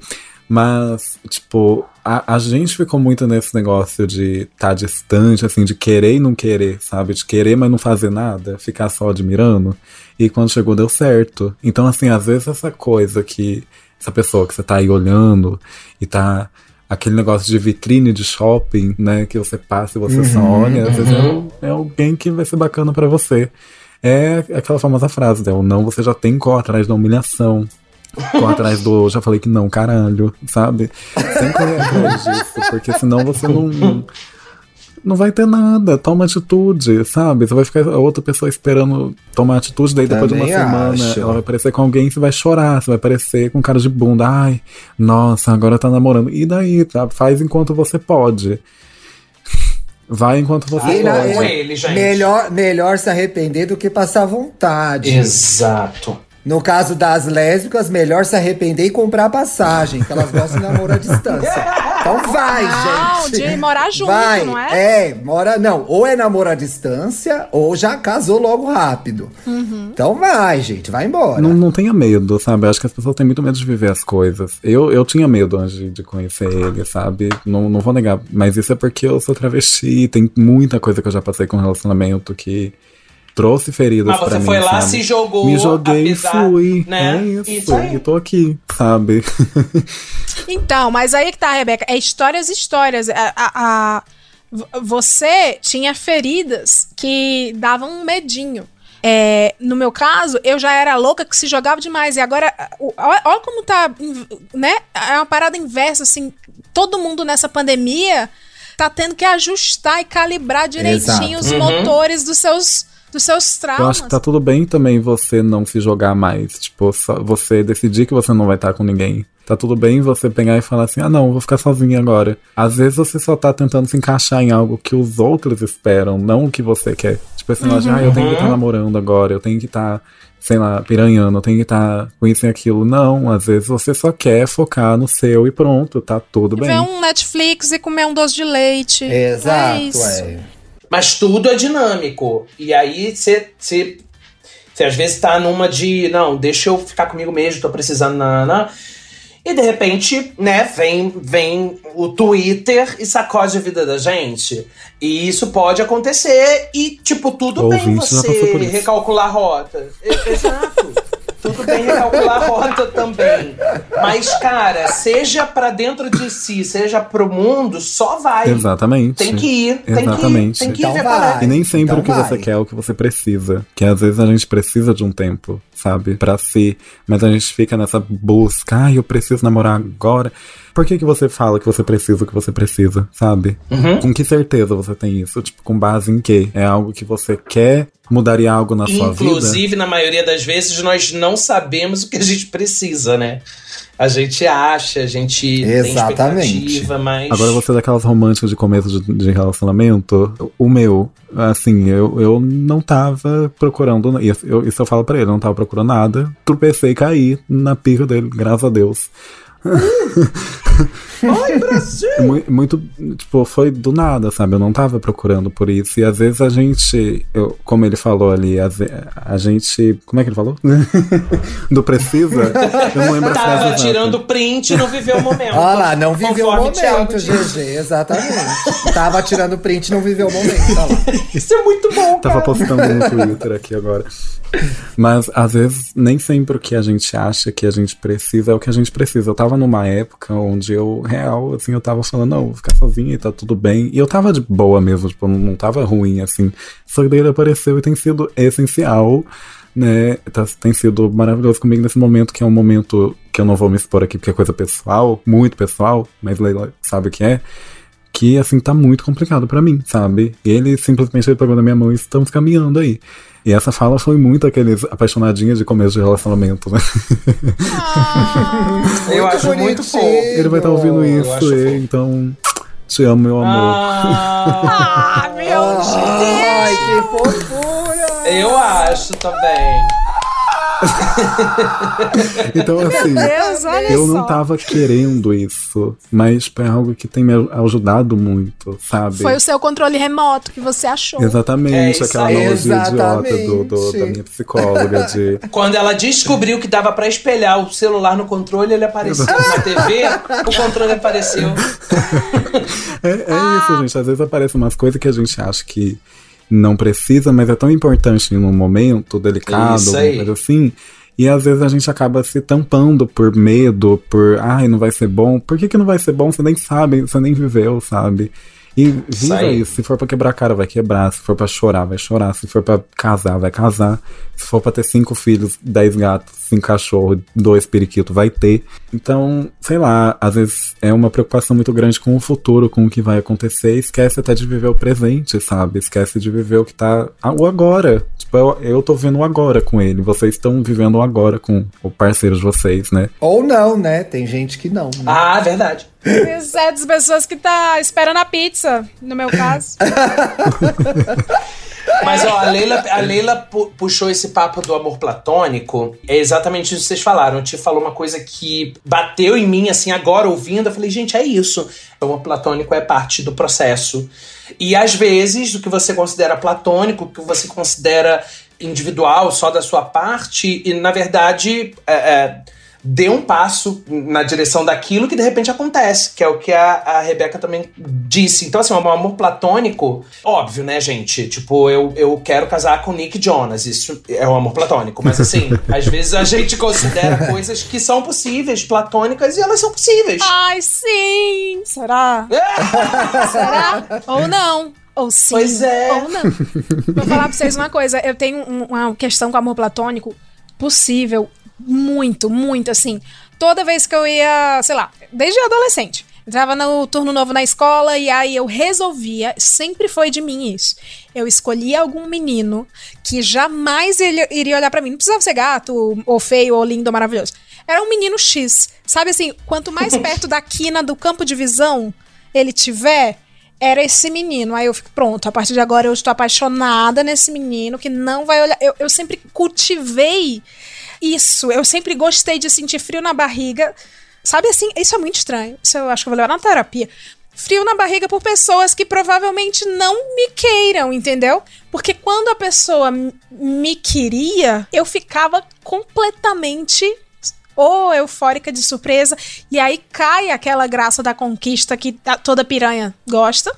Mas, tipo, a, a gente ficou muito nesse negócio de estar tá distante, assim, de querer e não querer, sabe? De querer, mas não fazer nada, ficar só admirando. E quando chegou, deu certo. Então, assim, às vezes essa coisa que... Essa pessoa que você tá aí olhando e tá... Aquele negócio de vitrine de shopping, né? Que você passa e você uhum, só olha. Às vezes uhum. é, é alguém que vai ser bacana pra você. É aquela famosa frase, né? O não, você já tem cor atrás da humilhação. Ficou atrás do, já falei que não, caralho, sabe? Sem correr atrás disso, porque senão você não não vai ter nada, toma atitude, sabe? Você vai ficar a outra pessoa esperando tomar atitude, daí depois também de uma acho. semana ela vai aparecer com alguém e você vai chorar, você vai aparecer com cara de bunda, ai, nossa, agora tá namorando. E daí, tá? Faz enquanto você pode. Vai enquanto você pode. Com ele, gente. Melhor, melhor se arrepender do que passar vontade. Exato. No caso das lésbicas, melhor se arrepender e comprar passagem, que elas gostam de namorar à distância. Então vai, não, gente. Não, de morar junto, vai. Não é? É, mora, não. Ou é namorar à distância, ou já casou logo rápido. Uhum. Então vai, gente, vai embora. Não, não tenha medo, sabe? Eu acho que as pessoas têm muito medo de viver as coisas. Eu, eu tinha medo antes de conhecer ele, sabe? Não, não vou negar. Mas isso é porque eu sou travesti, tem muita coisa que eu já passei com relacionamento que... trouxe feridas pra mim. Mas você foi lá, sabe? Se jogou. Me joguei apesar, e fui. Né? É isso. isso aí. E tô aqui, sabe? Então, mas aí que tá, Rebeca. É histórias, histórias. A, a, a, você tinha feridas que davam um medinho. É, no meu caso, eu já era louca que se jogava demais. E agora, olha como tá, né? É uma parada inversa, assim. Todo mundo nessa pandemia tá tendo que ajustar e calibrar direitinho. Exato. Os uhum. motores dos seus... dos seus traumas. Eu acho que tá tudo bem também você não se jogar mais. Tipo, você decidir que você não vai estar com ninguém. Tá tudo bem você pegar e falar assim, ah não, vou ficar sozinha agora. Às vezes você só tá tentando se encaixar em algo que os outros esperam, não o que você quer. Tipo, assim, uhum. ah, eu tenho que estar tá namorando agora, eu tenho que estar, tá, sei lá, piranhando, eu tenho que estar tá com isso e aquilo. Não, às vezes você só quer focar no seu e pronto, tá tudo bem. Ver um Netflix e comer um doce de leite. Exato, é. Isso. é. Mas tudo é dinâmico. E aí você às vezes tá numa de... não, deixa eu ficar comigo mesmo, tô precisando... Não, não. E de repente, né, vem, vem o Twitter e sacode a vida da gente. E isso pode acontecer. E, tipo, tudo Ouvinte, bem você recalcular a rota. Exato. Tudo bem recalcular a rota também. Mas, cara, seja pra dentro de si, seja pro mundo, só vai. Exatamente. Tem que ir. Tem Exatamente. que ir. Tem que então ir vai. E nem sempre então o que vai. você quer é o que você precisa. Que às vezes a gente precisa de um tempo, sabe? Pra si. Mas a gente fica nessa busca. Ai, ah, eu preciso namorar agora. Por que que você fala que você precisa o que você precisa, sabe? Uhum. Com que certeza você tem isso? Tipo, com base em quê? É algo que você quer? Mudaria algo na Inclusive, sua vida? Inclusive, na maioria das vezes, nós não sabemos o que a gente precisa, né? A gente acha, a gente Exatamente. tem expectativa, mas... Agora você é daquelas românticas de começo de, de relacionamento. O meu, assim, eu, eu não tava procurando... Isso eu, isso eu falo pra ele, eu não tava procurando nada. Tropecei e caí na pica dele, graças a Deus. Ai, Brasil! Muito, muito, tipo, foi do nada, sabe? Eu não tava procurando por isso. E às vezes a gente, eu, como ele falou ali, a, a gente... Como é que ele falou? Do precisa? Eu não lembro a frase. Tava tirando print e não viveu o momento. Olha lá, não viveu o momento, G G. Exatamente. Tava tirando print e não viveu o momento. Olha lá. Isso é muito bom, tava cara. Tava postando no Twitter aqui agora. Mas às vezes, nem sempre o que a gente acha que a gente precisa é o que a gente precisa. Eu tava numa época onde eu... real, assim, eu tava falando, não, vou ficar sozinha e tá tudo bem, e eu tava de boa mesmo, tipo, não tava ruim, assim, só que daí ele apareceu e tem sido essencial, né, tá, tem sido maravilhoso comigo nesse momento, que é um momento que eu não vou me expor aqui, porque é coisa pessoal, muito pessoal, mas Leila sabe o que é, que, assim, tá muito complicado pra mim, sabe, ele simplesmente pegou na minha mão e estamos caminhando aí. E essa fala foi muito aqueles apaixonadinhas de começo de relacionamento, né? Ah, eu acho bonitinho. Muito fofo. Ele vai estar tá ouvindo isso, e, então... Te amo, meu amor. Ah, ah meu Deus! Ai, que fofura! Eu acho também. Então, assim, meu Deus, olha eu só. não tava querendo isso, mas é algo que tem me ajudado muito, sabe? Foi o seu controle remoto que você achou. Exatamente, é aquela analogia Exatamente. idiota do, do, da minha psicóloga. De... Quando ela descobriu que dava pra espelhar o celular no controle, ele apareceu. Na T V, o controle apareceu. É, é ah. isso, gente. Às vezes aparecem umas coisas que a gente acha que não precisa, mas é tão importante num momento delicado, alguma coisa assim. E às vezes a gente acaba se tampando por medo, por, ai, não vai ser bom. Por que que não vai ser bom? Você nem sabe, você nem viveu, sabe? E viva isso. Se for pra quebrar a cara, vai quebrar. Se for pra chorar, vai chorar. Se for pra casar, vai casar. Se for pra ter cinco filhos, dez gatos, cinco cachorros, dois periquitos, vai ter. Então, sei lá, às vezes é uma preocupação muito grande com o futuro, com o que vai acontecer. Esquece até de viver o presente, sabe? Esquece de viver o que tá... o agora. Tipo, eu, eu tô vivendo o agora com ele. Vocês estão vivendo o agora com o parceiro de vocês, né? Ou não, né? Tem gente que não. Né? Ah, verdade. É das pessoas que tá esperando a pizza, no meu caso. Mas ó, a Leila, a Leila pu- puxou esse papo do amor platônico. É exatamente isso que vocês falaram. A Ti falou uma coisa que bateu em mim, assim, agora ouvindo. Eu falei, gente, é isso. O amor platônico é parte do processo. E às vezes, o que você considera platônico, o que você considera individual, só da sua parte, e na verdade... É, é, dê um passo na direção daquilo que de repente acontece, que é o que a, a Rebecca também disse. Então, assim, um amor platônico, óbvio, né, gente? Tipo, eu, eu quero casar com Nick Jonas, isso é um amor platônico. Mas, assim, às vezes a gente considera coisas que são possíveis, platônicas, e elas são possíveis. Ai, sim! Será? Será? Ou não? Ou sim, pois é. Ou não. Vou falar pra vocês uma coisa, eu tenho uma questão com amor platônico possível. Muito, muito, assim. Toda vez que eu ia, sei lá, desde adolescente, entrava no turno novo na escola e aí eu resolvia, sempre foi de mim isso. Eu escolhia algum menino que jamais ele iria olhar pra mim. Não precisava ser gato, ou feio, ou lindo, ou maravilhoso. Era um menino X. Sabe assim, quanto mais perto da quina do campo de visão ele tiver... era esse menino, aí eu fico, pronto, a partir de agora eu estou apaixonada nesse menino que não vai olhar, eu, eu sempre cultivei isso, eu sempre gostei de sentir frio na barriga, sabe assim, isso é muito estranho, isso eu acho que eu vou levar na terapia, frio na barriga por pessoas que provavelmente não me queiram, entendeu? Porque quando a pessoa me queria, eu ficava completamente... ou eufórica de surpresa, e aí cai aquela graça da conquista que toda piranha gosta.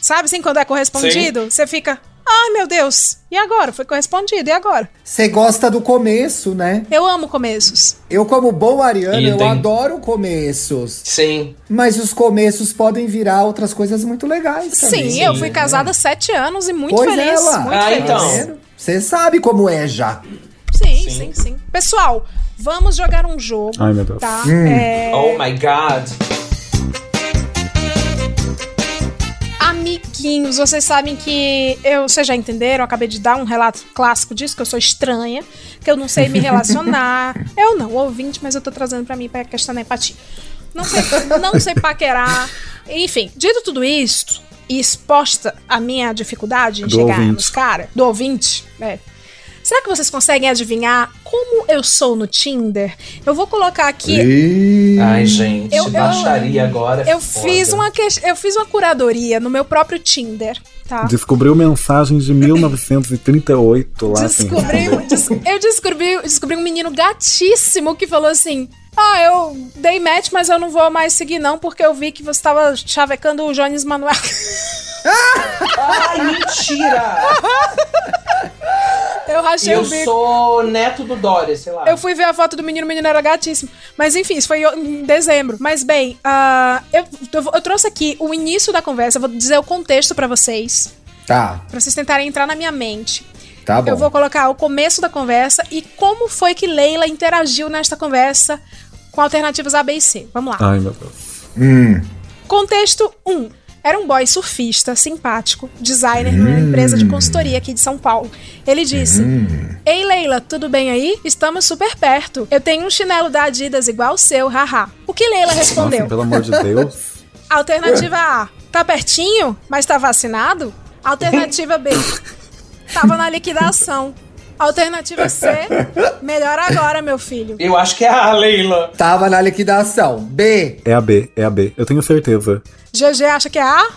Sabe assim, quando é correspondido? Você fica, ai meu Deus, e agora? Foi correspondido, e agora? Você gosta do começo, né? Eu amo começos. Eu, como boa ariana, eu adoro começos. Sim. Mas os começos podem virar outras coisas muito legais também. Sim, Sim eu fui casada há é. sete anos e muito pois feliz. Ela. Muito ah, feliz. Então. Você sabe como é já. Sim, sim, sim. Pessoal, vamos jogar um jogo. Ai, meu Deus. Tá? Hum. É... Oh, my God. Amiguinhos, vocês sabem que eu, vocês já entenderam, eu acabei de dar um relato clássico disso, que eu sou estranha, que eu não sei me relacionar. Eu não, ouvinte, mas eu tô trazendo pra mim pra questão da empatia. Não sei, não sei paquerar. Enfim, dito tudo isso, e exposta a minha dificuldade em do chegar ouvinte. Nos caras, do ouvinte, né? Será que vocês conseguem adivinhar como eu sou no Tinder? Eu vou colocar aqui... E... Ai, gente, eu, baixaria eu, agora. Eu fiz, uma que... eu fiz uma curadoria no meu próprio Tinder, tá? Descobriu mensagens de mil novecentos e trinta e oito lá. Descobri, assim. Eu descobri, descobri um menino gatíssimo que falou assim... Ah, eu dei match, mas eu não vou mais seguir não, porque eu vi que você tava chavecando o Jones Manuel. Ai, mentira! Eu rachei eu o bico. Eu sou neto do Dória, sei lá. Eu fui ver a foto do menino, o menino era gatíssimo. Mas enfim, isso foi em dezembro. Mas bem, uh, eu, eu, eu trouxe aqui o início da conversa. Eu vou dizer o contexto pra vocês. Tá. Pra vocês tentarem entrar na minha mente. Tá bom. Eu vou colocar o começo da conversa e como foi que Leila interagiu nesta conversa com alternativas A, B e C. Vamos lá. Ai, meu Deus. Hum. Contexto um. Era um boy surfista, simpático, designer hum. numa empresa de consultoria aqui de São Paulo. Ele disse, hum. Ei Leila, tudo bem aí? Estamos super perto. Eu tenho um chinelo da Adidas igual o seu, haha. O que Leila respondeu? Nossa, pelo amor de Deus. Alternativa A. Tá pertinho, mas tá vacinado? Alternativa B. Tava na liquidação. Alternativa C, melhor agora, meu filho. Eu acho que é a Leila. Tava na liquidação. B. É a B, é a B. Eu tenho certeza. G G acha que é a A?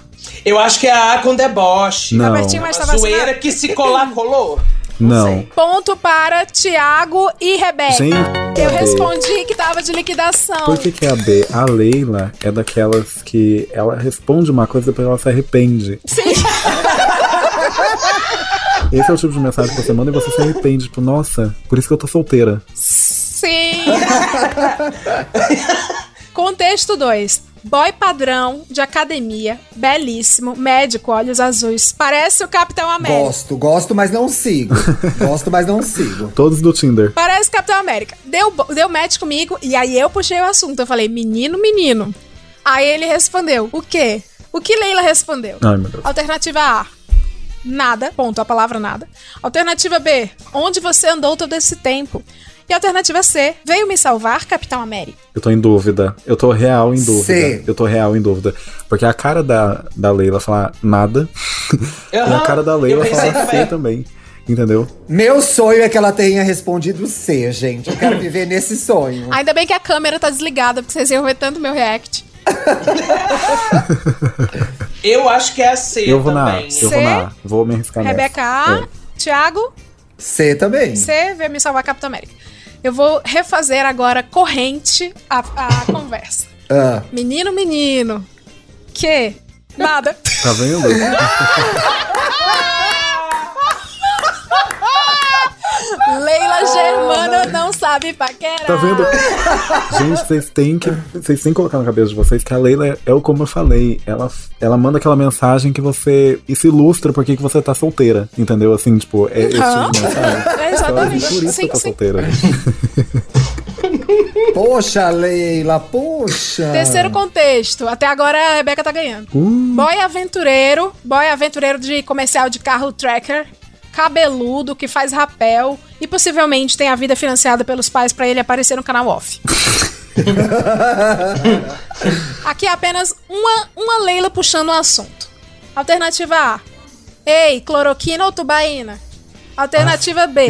Eu acho que é a A com deboche. Não. Tá pertinho, mas tá vacinado. Zoeira que se colar, colou. Não. Não sei. Ponto para Thiago e Rebecca. Gente, eu respondi que tava de liquidação. Por que que é a B? A Leila é daquelas que ela responde uma coisa e depois ela se arrepende. Sim. Esse é o tipo de mensagem que você manda e você se arrepende. Tipo, nossa, por isso que eu tô solteira. Sim. Contexto dois. Boy padrão, de academia, belíssimo, médico, olhos azuis. Parece o Capitão América. Gosto, gosto, mas não sigo. Gosto, mas não sigo. Todos do Tinder. Parece o Capitão América. Deu, deu match comigo e aí eu puxei o assunto. Eu falei, menino, menino. Aí ele respondeu, o quê? O que Leila respondeu? Ai, meu Deus. Alternativa A. Nada, ponto, a palavra nada. Alternativa B, onde você andou todo esse tempo? E alternativa C, veio me salvar, Capitão América? Eu tô em dúvida, eu tô real em dúvida. C. Eu tô real em dúvida. Porque a cara da, da Leila falar nada, e a cara da Leila falar C também. Entendeu? Meu sonho é que ela tenha respondido C, gente. Eu quero viver nesse sonho. Ainda bem que a câmera tá desligada, porque vocês iam ver tanto meu react. Eu acho que é a C. Eu vou também. Na A. C, eu vou na A. Vou me arriscar nessa. Rebecca A. É. Thiago? C também. C, vem me salvar, Capitão América. Eu vou refazer agora corrente a, a conversa. Ah. Menino, menino. Que? Nada. Tá vendo? Leila Germana não sabe paquerar. Tá vendo? Gente, vocês têm que vocês têm que colocar na cabeça de vocês que a Leila é o como eu falei. Ela, ela manda aquela mensagem que você... E se ilustra por que você tá solteira. Entendeu? Assim, tipo... É, uhum. Esse tipo de é exatamente. Então, por isso sim, que tá sim. solteira. Poxa, Leila, poxa. Terceiro contexto. Até agora a Rebecca tá ganhando. Uh. Boy aventureiro. Boy aventureiro de comercial de carro tracker. Cabeludo, que faz rapel e possivelmente tem a vida financiada pelos pais pra ele aparecer no canal off. Aqui é apenas uma, uma Leila puxando o assunto. Alternativa A. Ei, cloroquina ou tubaína? Alternativa ah. B.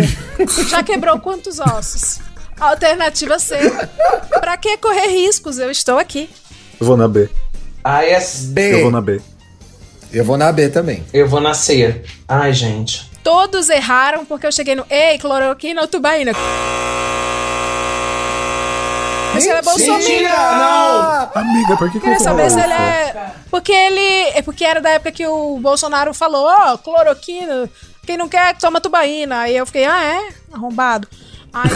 Já quebrou quantos ossos? Alternativa C. Pra que correr riscos? Eu estou aqui. Eu vou na B. Ah, é B. Eu vou na B. Eu vou na B também. Eu vou na C. Ai, gente... Todos erraram porque eu cheguei no ei, cloroquina ou tubaína. Mas ela é bolsominion. Não! Amiga, por que que eu saber se ele é... Porque ele... É porque era da época que o Bolsonaro falou, ó, oh, cloroquina, quem não quer, toma tubaína. Aí eu fiquei, ah, é? Arrombado. Aí,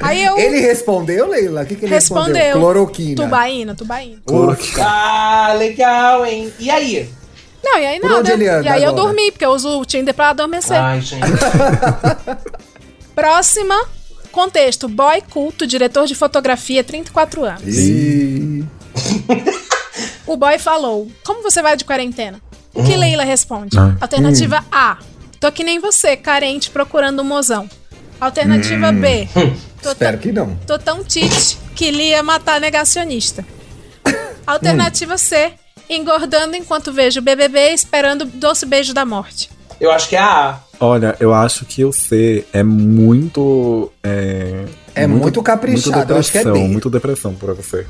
aí eu... Ele respondeu, Leila? O que, que ele respondeu? Respondeu. Cloroquina. Tubaína, tubaína. Cloroquina. Ah, legal, hein? E aí? Não, e aí não, né? E aí agora? Eu dormi, porque eu uso o Tinder pra adormecer. Ai, gente. Próxima, contexto. Boy culto, diretor de fotografia, trinta e quatro anos. E... O boy falou, como você vai de quarentena? O que hum. Leila responde? Não. Alternativa hum. A, tô que nem você, carente, procurando um mozão. Alternativa hum. B, tô espero que não. Tô tão tite que ia matar negacionista. Alternativa hum. C, engordando enquanto vejo o B B B, esperando o doce beijo da morte. Eu acho que é a A. Olha, eu acho que o C é muito... É, é muito, muito caprichado, muito eu acho que é B. Muito depressão pra você.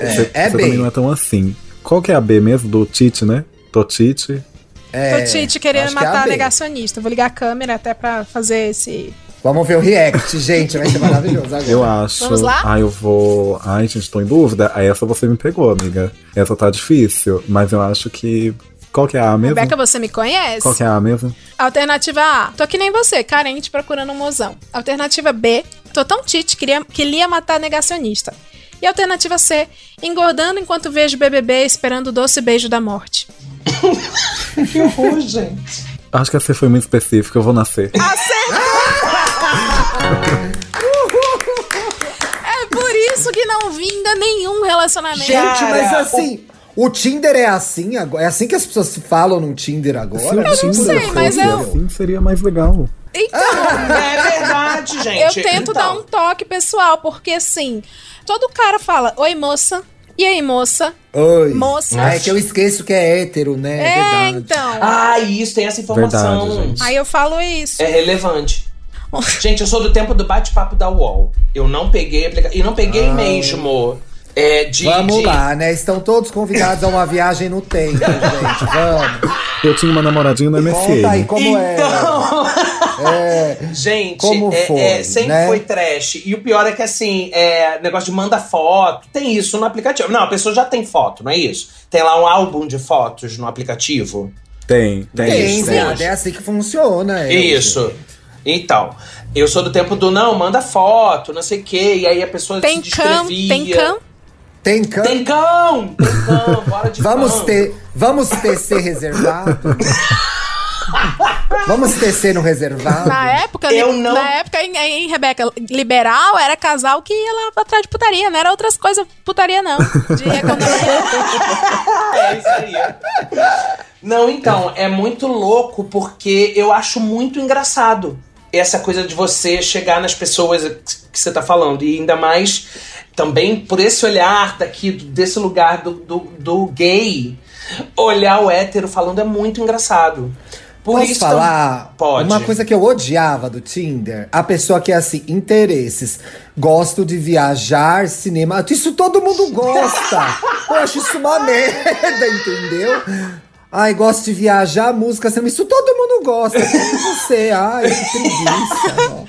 É, você, é você B. Você também não é tão assim. Qual que é a B mesmo? Do Tite, né? Tô Tite. É, Tô Tite querendo matar é a negacionista. Vou ligar a câmera até pra fazer esse... Vamos ver o react, gente. Vai ser maravilhoso agora. Eu acho. Vamos lá? Ai, eu vou... Ai, gente, tô em dúvida. Essa você me pegou, amiga. Essa tá difícil, mas eu acho que... Qual que é a mesmo? Rebecca, você me conhece? Qual que é a mesmo? Alternativa A. Tô que nem você, carente, procurando um mozão. Alternativa B. Tô tão tite que, que ia matar negacionista. E alternativa C. Engordando enquanto vejo B B B, esperando o doce beijo da morte. Que horror, gente. Acho que a C foi muito específica. Eu vou nascer. A C... É por isso que não vinga nenhum relacionamento. Gente, mas assim, o, o Tinder é assim agora? É assim que as pessoas falam no Tinder agora? Eu não sei, mas eu... Assim seria mais legal. Então, é verdade, gente. Eu tento então. dar um toque pessoal, porque assim, todo cara fala, oi moça, e aí moça? Oi. Moça. Ah, é que eu esqueço que é hétero, né? É, é verdade. Então. Ah, isso, tem essa informação. Verdade, aí eu falo isso. É relevante. Gente, eu sou do tempo do bate-papo da U O L. Eu não peguei aplicação. E não peguei Ai. mesmo. É, de, Vamos de... lá, né? Estão todos convidados a uma viagem no tempo, gente. Vamos. Eu tinha uma namoradinha no M S N. Conta aí como então... é. é. Gente, como é, foi, é, sempre né? foi trash. E o pior é que, assim, é negócio de manda foto. Tem isso no aplicativo. Não, a pessoa já tem foto, não é isso? Tem lá um álbum de fotos no aplicativo? Tem, tem. Tem, isso, tem. É assim que funciona. É, isso. Gente. Então, eu sou do tempo do não, manda foto, não sei o quê, e aí a pessoa tem se descrevia. Tem cam? Tem cão? Tem cão! Tem cão, bora de vamos cão. Ter, vamos tecer reservado? Vamos tecer no reservado? Na época, eu li, não... na época em, em Rebecca, liberal era casal que ia lá atrás de putaria, não era outras coisas putaria, não. De é isso aí. Não, então, é muito louco porque eu acho muito engraçado essa coisa de você chegar nas pessoas que você tá falando. E ainda mais também por esse olhar daqui, desse lugar do, do, do gay, olhar o hétero falando é muito engraçado. Por Posso isso falar? Pode. Uma coisa que eu odiava do Tinder, a pessoa que é assim, interesses, gosto de viajar, cinema, isso todo mundo gosta. Eu acho isso uma merda, entendeu? Ai, gosto de viajar, música, cinema, isso todo mundo gosta. Como você, ai, que preguiça.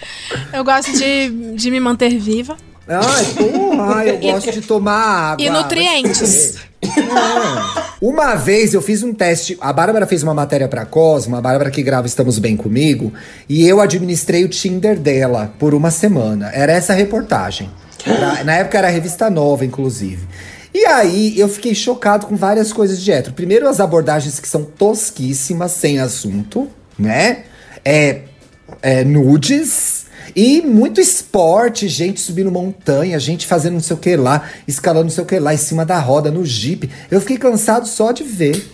Eu gosto de, de me manter viva. Ai, porra, eu gosto de tomar água. E nutrientes. Uma vez eu fiz um teste. A Bárbara fez uma matéria pra Cosmo, a Bárbara que grava Estamos Bem Comigo. E eu administrei o Tinder dela por uma semana. Era essa a reportagem. Pra, na época era a Revista Nova, inclusive. E aí eu fiquei chocado com várias coisas de hétero. Primeiro, as abordagens que são tosquíssimas, sem assunto, né? É, é nudes. E muito esporte, gente subindo montanha, gente fazendo não sei o que lá, escalando não sei o que lá, em cima da roda, no jipe. Eu fiquei cansado só de ver.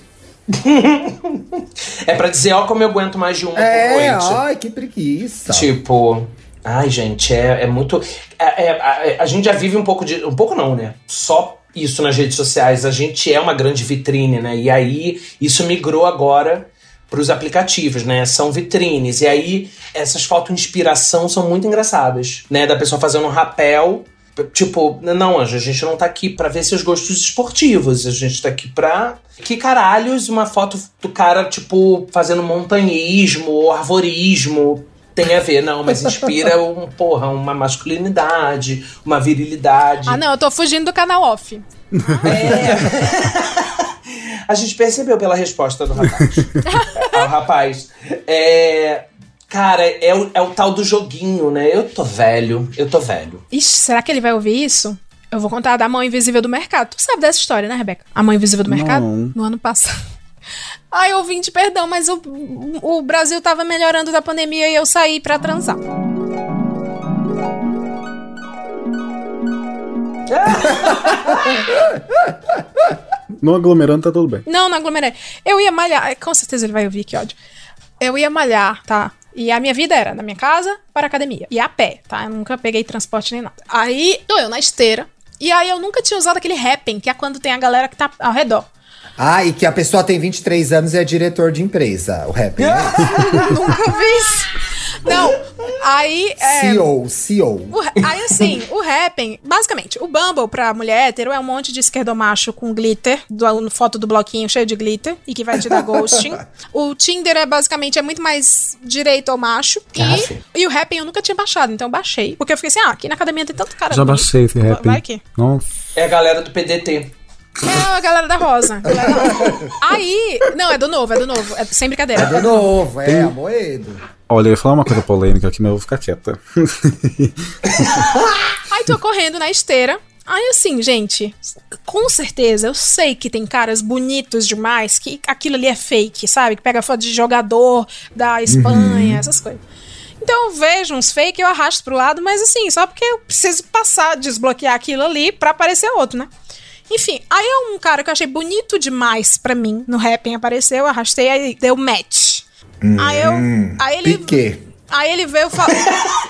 É pra dizer, ó, como eu aguento mais de uma é, por noite. Ai, que preguiça. Tipo, ai, gente, é, é muito... É, é, a, a gente já vive um pouco de... Um pouco não, né? Só isso nas redes sociais. A gente é uma grande vitrine, né? E aí, isso migrou agora... para os aplicativos, né? São vitrines. E aí, essas fotos de inspiração são muito engraçadas, né? Da pessoa fazendo um rapel. Tipo, não, Anjo, a gente não tá aqui pra ver seus gostos esportivos. A gente tá aqui pra... Que caralhos uma foto do cara, tipo, fazendo montanhismo ou arvorismo tem a ver, não. Mas inspira, um, porra, uma masculinidade, uma virilidade. Ah, não, eu tô fugindo do canal off. É... A gente percebeu pela resposta do rapaz. O rapaz. É, cara, é o, é o tal do joguinho, né? Eu tô velho, eu tô velho. Ixi, será que ele vai ouvir isso? Eu vou contar da mão invisível do mercado. Tu sabe dessa história, né, Rebecca? A mão invisível do mercado? Não. No ano passado. Ai, ouvinte, perdão, mas o, o Brasil tava melhorando da pandemia e eu saí pra transar. Não aglomerando, tá tudo bem. Não, não aglomerei. Eu ia malhar, com certeza ele vai ouvir, que ódio. Eu ia malhar, tá? E a minha vida era da minha casa para a academia. E a pé, tá? Eu nunca peguei transporte nem nada. Aí, doeu na esteira. E aí eu nunca tinha usado aquele Happn, que é quando tem a galera que tá ao redor. Ah, e que a pessoa tem vinte e três anos e é diretor de empresa, o Happn. Né? Nunca vi isso. Não, aí... É, C E O, C E O. O, aí, assim, o Happn... Basicamente, o Bumble pra mulher hétero é um monte de esquerdomacho com glitter, do, foto do bloquinho cheio de glitter, e que vai te dar ghosting. O Tinder é, basicamente, é muito mais direito ao macho. E, e o Happn eu nunca tinha baixado, então eu baixei. Porque eu fiquei assim, ah, aqui na academia tem tanto cara. Já bonito. Baixei esse Happn. Vai aqui. Nossa. É a galera do P D T. É a galera da Rosa. Galera da Rosa. Aí... Não, é do novo, é do novo. É sem brincadeira. É do novo, é, amoedo. Olha, eu ia falar uma coisa polêmica aqui, mas eu vou ficar quieta. Aí tô correndo na esteira. Aí assim, gente, com certeza, eu sei que tem caras bonitos demais, que aquilo ali é fake, sabe? Que pega foto de jogador da Espanha, uhum. essas coisas. Então eu vejo uns fake, eu arrasto pro lado, mas assim, só porque eu preciso passar, desbloquear aquilo ali pra aparecer outro, né? Enfim, aí é um cara que eu achei bonito demais pra mim, no Happn apareceu, eu arrastei, aí deu match. Hum, aí eu. Aí ele, pique. Aí ele veio falar.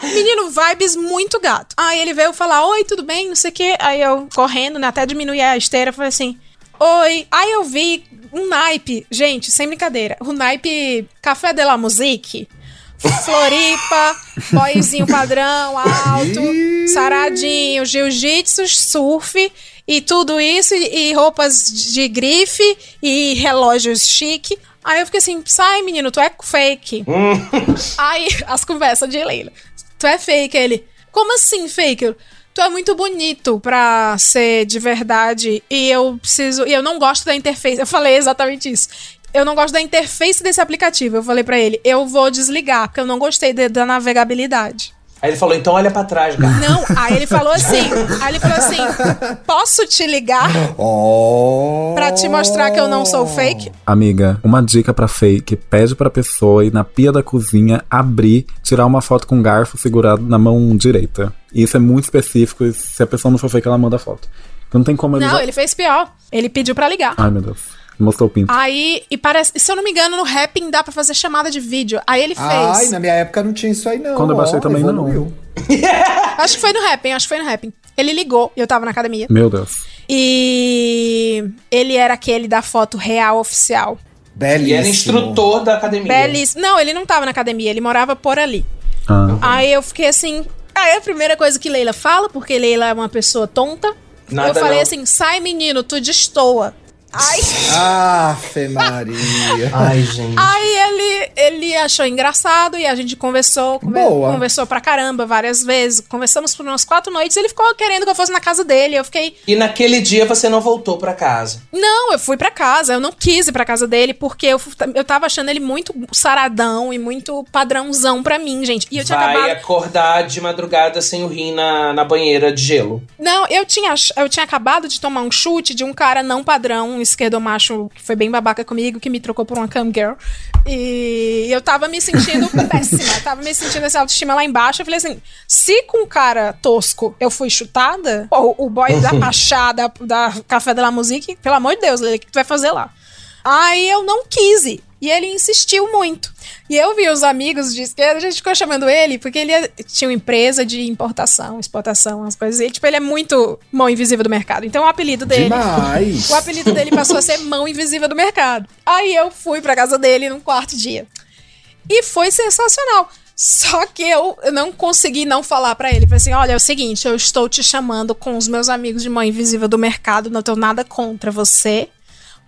Menino, vibes muito gato. Aí ele veio falar: oi, tudo bem? Não sei o quê. Aí eu correndo, né, até diminuir a esteira, falei assim: oi. Aí eu vi um naipe, gente, sem brincadeira, o naipe Café de la Musique. Floripa, boizinho padrão, alto, saradinho, jiu-jitsu, surf e tudo isso, e, e roupas de grife e relógios chique. Aí eu fiquei assim, sai menino, tu é fake. Aí, as conversas de Leila. Tu é fake, ele. Como assim fake? Tu é muito bonito pra ser de verdade e eu preciso... E eu não gosto da interface. Eu falei exatamente isso. Eu não gosto da interface desse aplicativo. Eu falei pra ele, eu vou desligar, porque eu não gostei de, da navegabilidade. Aí ele falou, então olha pra trás, cara. Não, aí ele falou assim, aí ele falou assim, posso te ligar oh. pra te mostrar que eu não sou fake? Amiga, uma dica pra fake, pede pra pessoa ir na pia da cozinha, abrir, tirar uma foto com um garfo segurado na mão direita. E isso é muito específico, e se a pessoa não for fake, ela manda a foto. Não tem como... Não, usar... ele fez pior. Ele pediu pra ligar. Ai, meu Deus. Mostrou o pinto. Aí, e parece... Se eu não me engano, no Happn dá pra fazer chamada de vídeo. Aí ele fez... Ai, na minha época não tinha isso aí, não. Quando eu baixei oh, também não. não. acho que foi no Happn, acho que foi no Happn. Ele ligou, eu tava na academia. Meu Deus. E... Ele era aquele da foto real oficial. Belíssimo. E era instrutor da academia. Belíssimo. Não, ele não tava na academia, ele morava por ali. Ah. Aí eu fiquei assim... Aí a primeira coisa que Leila fala, porque Leila é uma pessoa tonta. Nada eu falei não. assim, sai menino, tu destoa. Ai. Ah, Fê Maria. Ai, gente. Aí ele, ele achou engraçado e a gente conversou. Conver- conversou pra caramba várias vezes. Conversamos por umas quatro noites. Ele ficou querendo que eu fosse na casa dele. Eu fiquei... E naquele dia você não voltou pra casa? Não, eu fui pra casa. Eu não quis ir pra casa dele porque eu, eu tava achando ele muito saradão e muito padrãozão pra mim, gente. E eu tinha Vai acabado... acordar de madrugada sem o rim na, na banheira de gelo. Não, eu tinha, eu tinha acabado de tomar um chute de um cara não padrão, um esquerdomacho que foi bem babaca comigo, que me trocou por uma cam girl. E eu tava me sentindo péssima. Tava me sentindo essa autoestima lá embaixo. Eu falei assim, se com um cara tosco eu fui chutada, pô, o boy da Pachá, da, da Café de la Musique, pelo amor de Deus, o que tu vai fazer lá? Aí eu não quis ir. E ele insistiu muito. E eu vi os amigos de esquerda, a gente ficou chamando ele, porque ele tinha uma empresa de importação, exportação, umas coisas. E, tipo, ele é muito mão invisível do mercado. Então, o apelido dele... Demais! O apelido dele passou a ser mão invisível do mercado. Aí, eu fui pra casa dele num quarto dia. E foi sensacional. Só que eu não consegui não falar pra ele. Falei assim, olha, é o seguinte, eu estou te chamando com os meus amigos de mão invisível do mercado, não tenho nada contra você.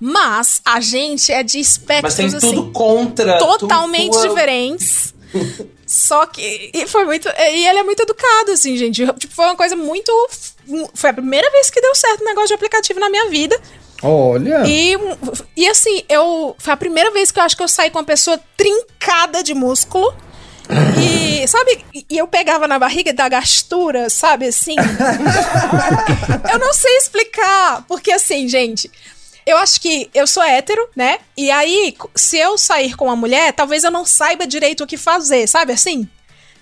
Mas a gente é de espectros, assim... Mas tem tudo assim, contra. Totalmente tua... diferentes. Só que... E foi muito... E ele é muito educado, assim, gente. Tipo, foi uma coisa muito... Foi a primeira vez que deu certo um negócio de aplicativo na minha vida. Olha! E, e assim, eu... Foi a primeira vez que eu acho que eu saí com uma pessoa trincada de músculo. E, sabe, e eu pegava na barriga da gastura, sabe, assim? Eu não sei explicar. Porque, assim, gente... Eu acho que eu sou hétero, né? E aí, se eu sair com uma mulher, talvez eu não saiba direito o que fazer, sabe assim?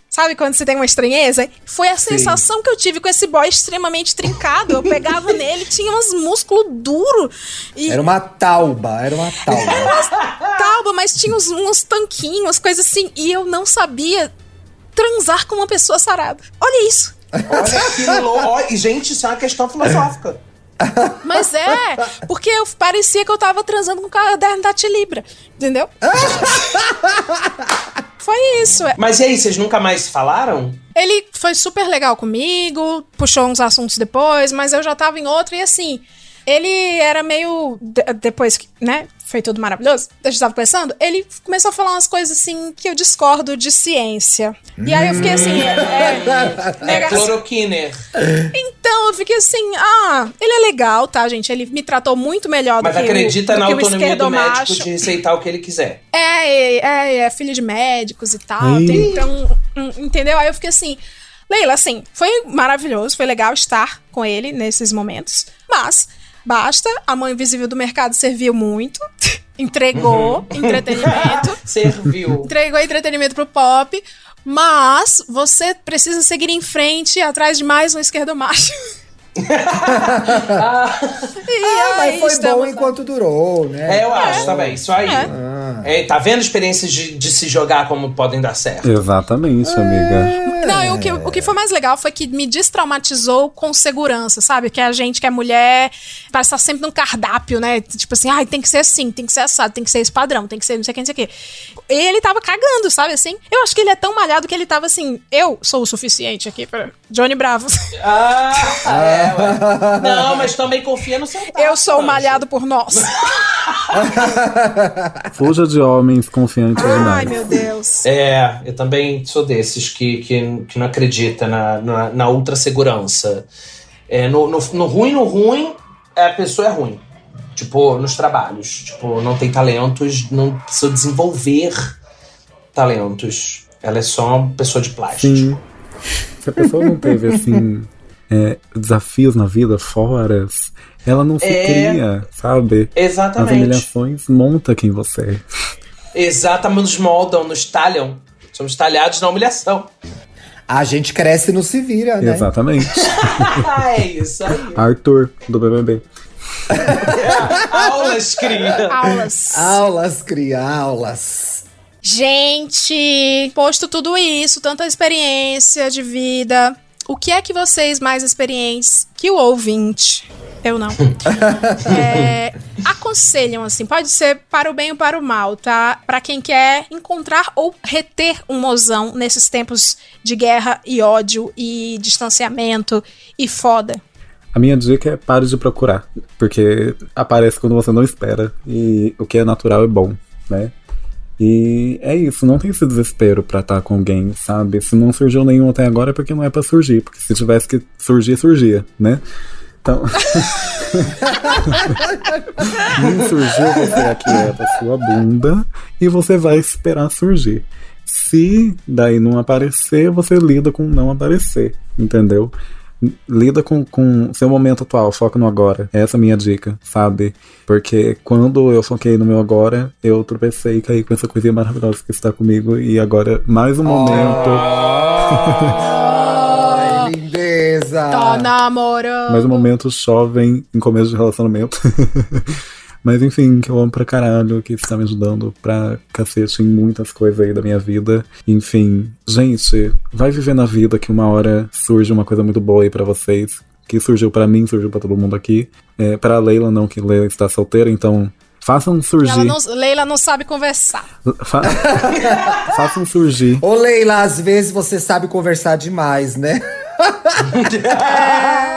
Sabe quando você tem uma estranheza? Foi a Sim. sensação que eu tive com esse boy extremamente trincado. Eu pegava nele, tinha uns músculos duros. E... Era uma tauba, era uma tauba. Era uma tauba, mas tinha uns, uns tanquinhos, umas coisas assim. E eu não sabia transar com uma pessoa sarada. Olha isso. Olha que louco. Gente, isso é uma questão filosófica. Mas é, porque eu parecia que eu tava transando com o caderno da Tilibra, entendeu? Foi isso. Mas e aí, vocês nunca mais falaram? Ele foi super legal comigo, puxou uns assuntos depois, mas eu já tava em outro e assim, ele era meio... De- depois que, né, foi tudo maravilhoso, a gente tava conversando, ele começou a falar umas coisas assim que eu discordo de ciência. E aí eu fiquei assim... É, é, é cloroquiner. Então eu fiquei assim... Ah, ele é legal, tá, gente? Ele me tratou muito melhor Mas do que o Mas acredita na autonomia do médico macho. De receitar o que ele quiser. É, é, é filho de médicos e tal. Tem, então, entendeu? Aí eu fiquei assim... Leila, assim, foi maravilhoso, foi legal estar com ele nesses momentos. Mas... Basta, a mão invisível do mercado serviu muito, entregou uhum. entretenimento. Serviu. Entregou entretenimento pro pop, mas você precisa seguir em frente atrás de mais um esquerdomacho. ah, ah mas foi bom enquanto lá. Durou, né? É, eu acho, é. Tá bem, isso aí. É. Ah. É, tá vendo experiências de, de se jogar como podem dar certo? Exatamente, é. Amiga. Não, eu, o, que, o que foi mais legal foi que me destraumatizou com segurança, sabe? Que a gente que é mulher parece estar sempre num cardápio, né? Tipo assim, ai, ah, tem que ser assim, tem que ser assado, tem que ser esse padrão, tem que ser não sei o que, não sei o que. E ele tava cagando, sabe assim? Eu acho que ele é tão malhado que ele tava assim, eu sou o suficiente aqui pra Johnny Bravo. Ah, é. É, não, mas também confia no seu tato. Eu sou o malhado por nós. Fuja de homens confiantes demais. Ai, meu Deus. É, eu também sou desses que, que, que não acredita na, na, na ultra segurança. É, no, no, no ruim, no ruim, a pessoa é ruim. Tipo, nos trabalhos. Tipo, não tem talentos, não precisa desenvolver talentos. Ela é só uma pessoa de plástico. Sim. Se a pessoa não teve, assim, é, desafios na vida, fora, ela não se é... cria, sabe? Exatamente. As humilhações montam quem você é. Exatamente, nos moldam, nos talham. Somos talhados na humilhação. A gente cresce e não se vira, né? Exatamente. É isso aí. Arthur, do B B B. Aulas, cria. Aulas. Aulas, cria. Aulas. Gente, posto tudo isso, tanta experiência de vida, o que é que vocês mais experientes que o ouvinte... Eu não. É, aconselham, assim, pode ser para o bem ou para o mal, tá? Para quem quer encontrar ou reter um mozão nesses tempos de guerra e ódio e distanciamento e foda. A minha dica é pare de procurar, porque aparece quando você não espera e o que é natural é bom, né? E é isso, não tem esse desespero pra estar com alguém, sabe? Se não surgiu nenhum até agora é porque não é pra surgir, porque se tivesse que surgir, surgia, né? Então, nem surgiu você aqui, é da sua bunda, e você vai esperar surgir. Se daí não aparecer, você lida com não aparecer, entendeu? Lida com, com seu momento atual, foca no agora. Essa é a minha dica, sabe? Porque quando eu foquei no meu agora, eu tropecei e caí com essa coisinha maravilhosa que está comigo, e agora mais um momento... Oh! Tô namorando. Mas o momento jovem em começo de relacionamento. Mas enfim, que eu amo pra caralho, que está me ajudando pra cacete em muitas coisas aí da minha vida. Enfim, gente, vai viver na vida que uma hora surge uma coisa muito boa aí pra vocês. Que surgiu pra mim, surgiu pra todo mundo aqui. É, pra Leila não, que Leila está solteira, então... Façam surgir. Ela não, Leila não sabe conversar. Fa- Façam surgir. Ô Leila, às vezes você sabe conversar demais, né?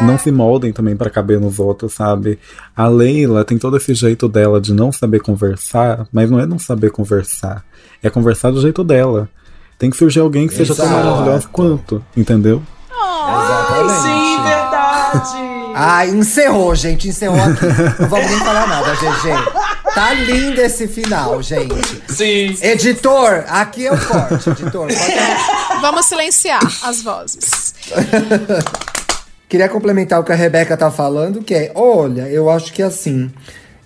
Não se moldem também pra caber nos outros, sabe? A Leila tem todo esse jeito dela de não saber conversar, mas não é não saber conversar. É conversar do jeito dela. Tem que surgir alguém que Exato. Seja tão maravilhoso quanto, entendeu? Oh, sim, verdade! Ah, encerrou, gente, encerrou aqui. Não vamos nem falar nada, G G. Tá lindo esse final, gente. Sim. Editor, aqui é o corte, editor. Pode... Vamos silenciar as vozes. Queria complementar o que a Rebecca tá falando, que é, olha, eu acho que assim,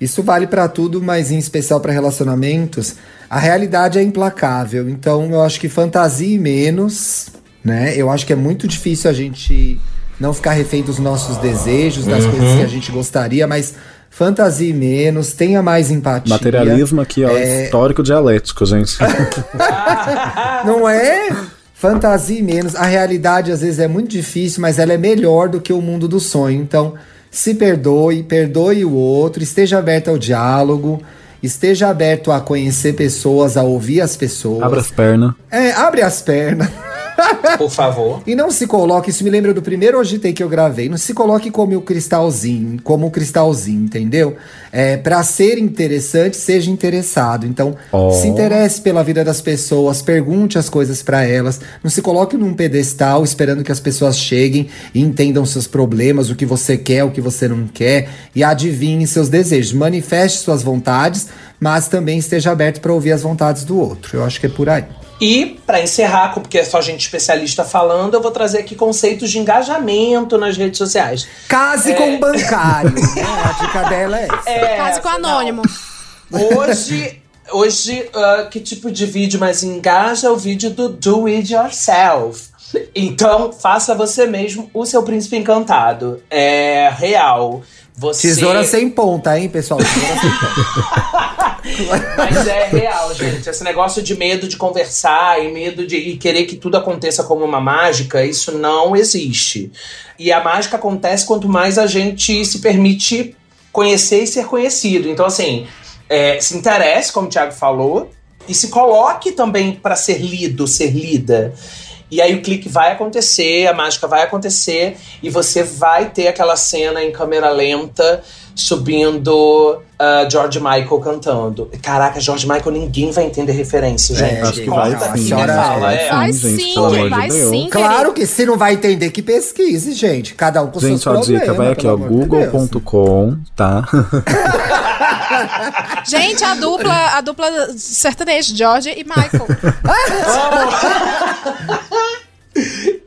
isso vale pra tudo, mas em especial pra relacionamentos, a realidade é implacável. Então, eu acho que fantasia menos, né? Eu acho que é muito difícil a gente... Não ficar refém dos nossos desejos, das uhum. coisas que a gente gostaria, mas fantasie menos, tenha mais empatia. Materialismo aqui, ó, é... histórico dialético, gente. Não é? Fantasie menos. A realidade, às vezes, é muito difícil, mas ela é melhor do que o mundo do sonho. Então, se perdoe, perdoe o outro, esteja aberto ao diálogo, esteja aberto a conhecer pessoas, a ouvir as pessoas. Abre as pernas. É, abre as pernas. Por favor. E não se coloque, isso me lembra do primeiro Hoje Tem que eu gravei, não se coloque como o cristalzinho, como o cristalzinho, entendeu? É, pra ser interessante, seja interessado. Então, oh. se interesse pela vida das pessoas, pergunte as coisas pra elas, não se coloque num pedestal esperando que as pessoas cheguem e entendam seus problemas, o que você quer, o que você não quer, e adivinhe seus desejos, manifeste suas vontades, mas também esteja aberto pra ouvir as vontades do outro. Eu acho que é por aí. E, para encerrar, porque é só gente especialista falando, eu vou trazer aqui conceitos de engajamento nas redes sociais. Case é... com um bancário. Né? A dica dela é essa. É, Case com anônimo. Não. Hoje, hoje uh, que tipo de vídeo mais engaja? É o vídeo do Do It Yourself. Então, faça você mesmo o seu príncipe encantado. É real. Você... Tesoura sem ponta, hein, pessoal? Tesoura sem ponta. Mas é real, gente. Esse negócio de medo de conversar e medo de querer que tudo aconteça como uma mágica, isso não existe. E a mágica acontece quanto mais a gente se permite conhecer e ser conhecido. Então, assim, é, se interesse, como o Thiago falou, e se coloque também para ser lido, ser lida. E aí o clique vai acontecer, a mágica vai acontecer e você vai ter aquela cena em câmera lenta subindo uh, George Michael cantando. Caraca, George Michael, ninguém vai entender referência, gente. É, acho que vai sim. Vai sim, vai sim. Claro que se não vai entender, que pesquise, gente. Cada um com gente, seus problemas. Gente, a dica vai aqui, ó, google ponto com, tá? Gente, a dupla, a dupla sertaneja, George e Michael.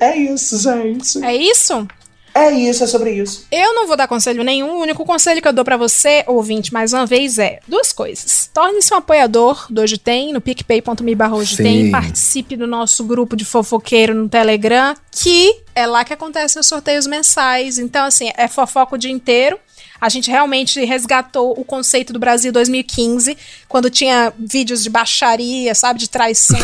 É isso, gente. É isso? É isso, é sobre isso. Eu não vou dar conselho nenhum. O único conselho que eu dou pra você, ouvinte, mais uma vez, é duas coisas. Torne-se um apoiador do Hoje Tem, no picpay ponto me barra hoje tem. Participe do nosso grupo de fofoqueiro no Telegram, que é lá que acontecem os sorteios mensais. Então, assim, é fofoca o dia inteiro. A gente realmente resgatou o conceito do Brasil dois mil e quinze, quando tinha vídeos de baixaria, sabe, de traição.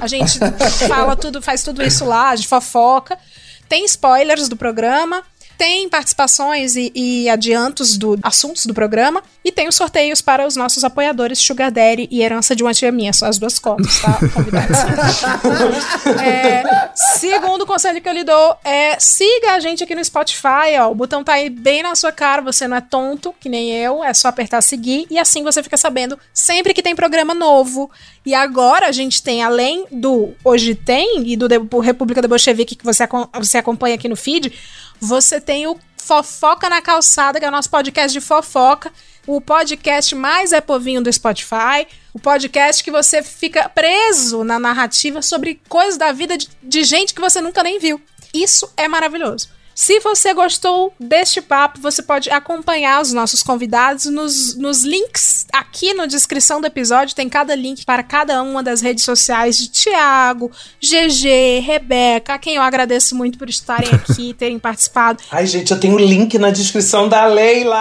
A gente fala tudo, faz tudo isso lá, de fofoca. Tem spoilers do programa, tem participações e, e adiantos do assuntos do programa, e tem os sorteios para os nossos apoiadores Sugar Daddy e Herança de uma Tia Minha. São as duas cotas, tá? Convidados. É, segundo conselho que eu lhe dou é siga a gente aqui no Spotify, ó. O botão tá aí bem na sua cara, você não é tonto, que nem eu, é só apertar seguir, e assim você fica sabendo sempre que tem programa novo. E agora a gente tem, além do Hoje Tem e do de- República de Bolchevique, que você, ac- você acompanha aqui no feed, você tem o Fofoca na Calçada, que é o nosso podcast de fofoca, o podcast mais é povinho do Spotify, o podcast que você fica preso na narrativa sobre coisas da vida de, de gente que você nunca nem viu. Isso é maravilhoso. Se você gostou deste papo, você pode acompanhar os nossos convidados nos, nos links aqui na descrição do episódio. Tem cada link para cada uma das redes sociais de Thiago, G G, Rebecca, a quem eu agradeço muito por estarem aqui e terem participado. Ai, gente, eu tenho o link na descrição da Leila.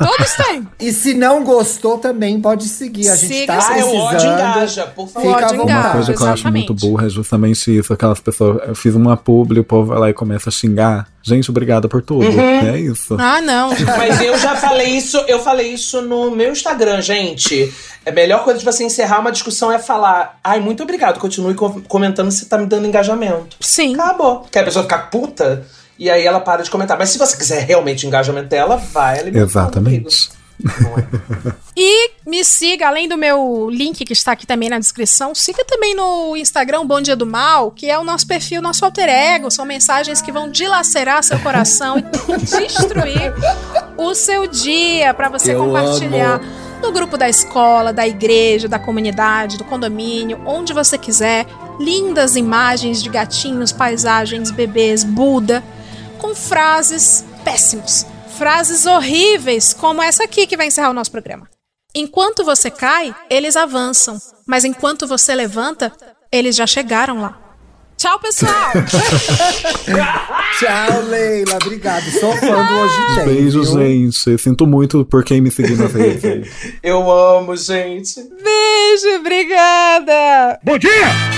Todos têm. E se não gostou, também pode seguir. A gente Siga tá precisando. Ah, o ódio engaja, por favor. Fica à vontade. Uma coisa que eu acho muito burra é justamente isso. Aquelas pessoas, eu fiz uma publi, o povo vai lá e começa a xingar. Gente, obrigada por tudo. Uhum. É isso. Ah, não. Mas eu já falei isso, eu falei isso no meu Instagram, gente. A melhor coisa de você encerrar uma discussão é falar: ai, muito obrigado, continue co- comentando se tá me dando engajamento. Sim. Acabou. Porque a pessoa fica puta e aí ela para de comentar. Mas se você quiser realmente o engajamento dela, vai alimentar. Exatamente. É. E me siga, além do meu link que está aqui também na descrição, siga também no Instagram Bom Dia do Mal, que é o nosso perfil, nosso alter ego. São mensagens que vão dilacerar seu coração e destruir o seu dia, para você Eu compartilhar amo. No grupo da escola, da igreja, da comunidade, do condomínio, onde você quiser. Lindas imagens de gatinhos, paisagens, bebês, Buda, com frases péssimas. Frases horríveis, como essa aqui que vai encerrar o nosso programa. Enquanto você cai, eles avançam. Mas enquanto você levanta, eles já chegaram lá. Tchau, pessoal! Tchau, Leila. Obrigado. Sou fã do Hoje Tem. Beijo, gente. Eu sinto muito por quem me seguiu na rede. Eu amo, gente. Beijo, obrigada. Bom dia!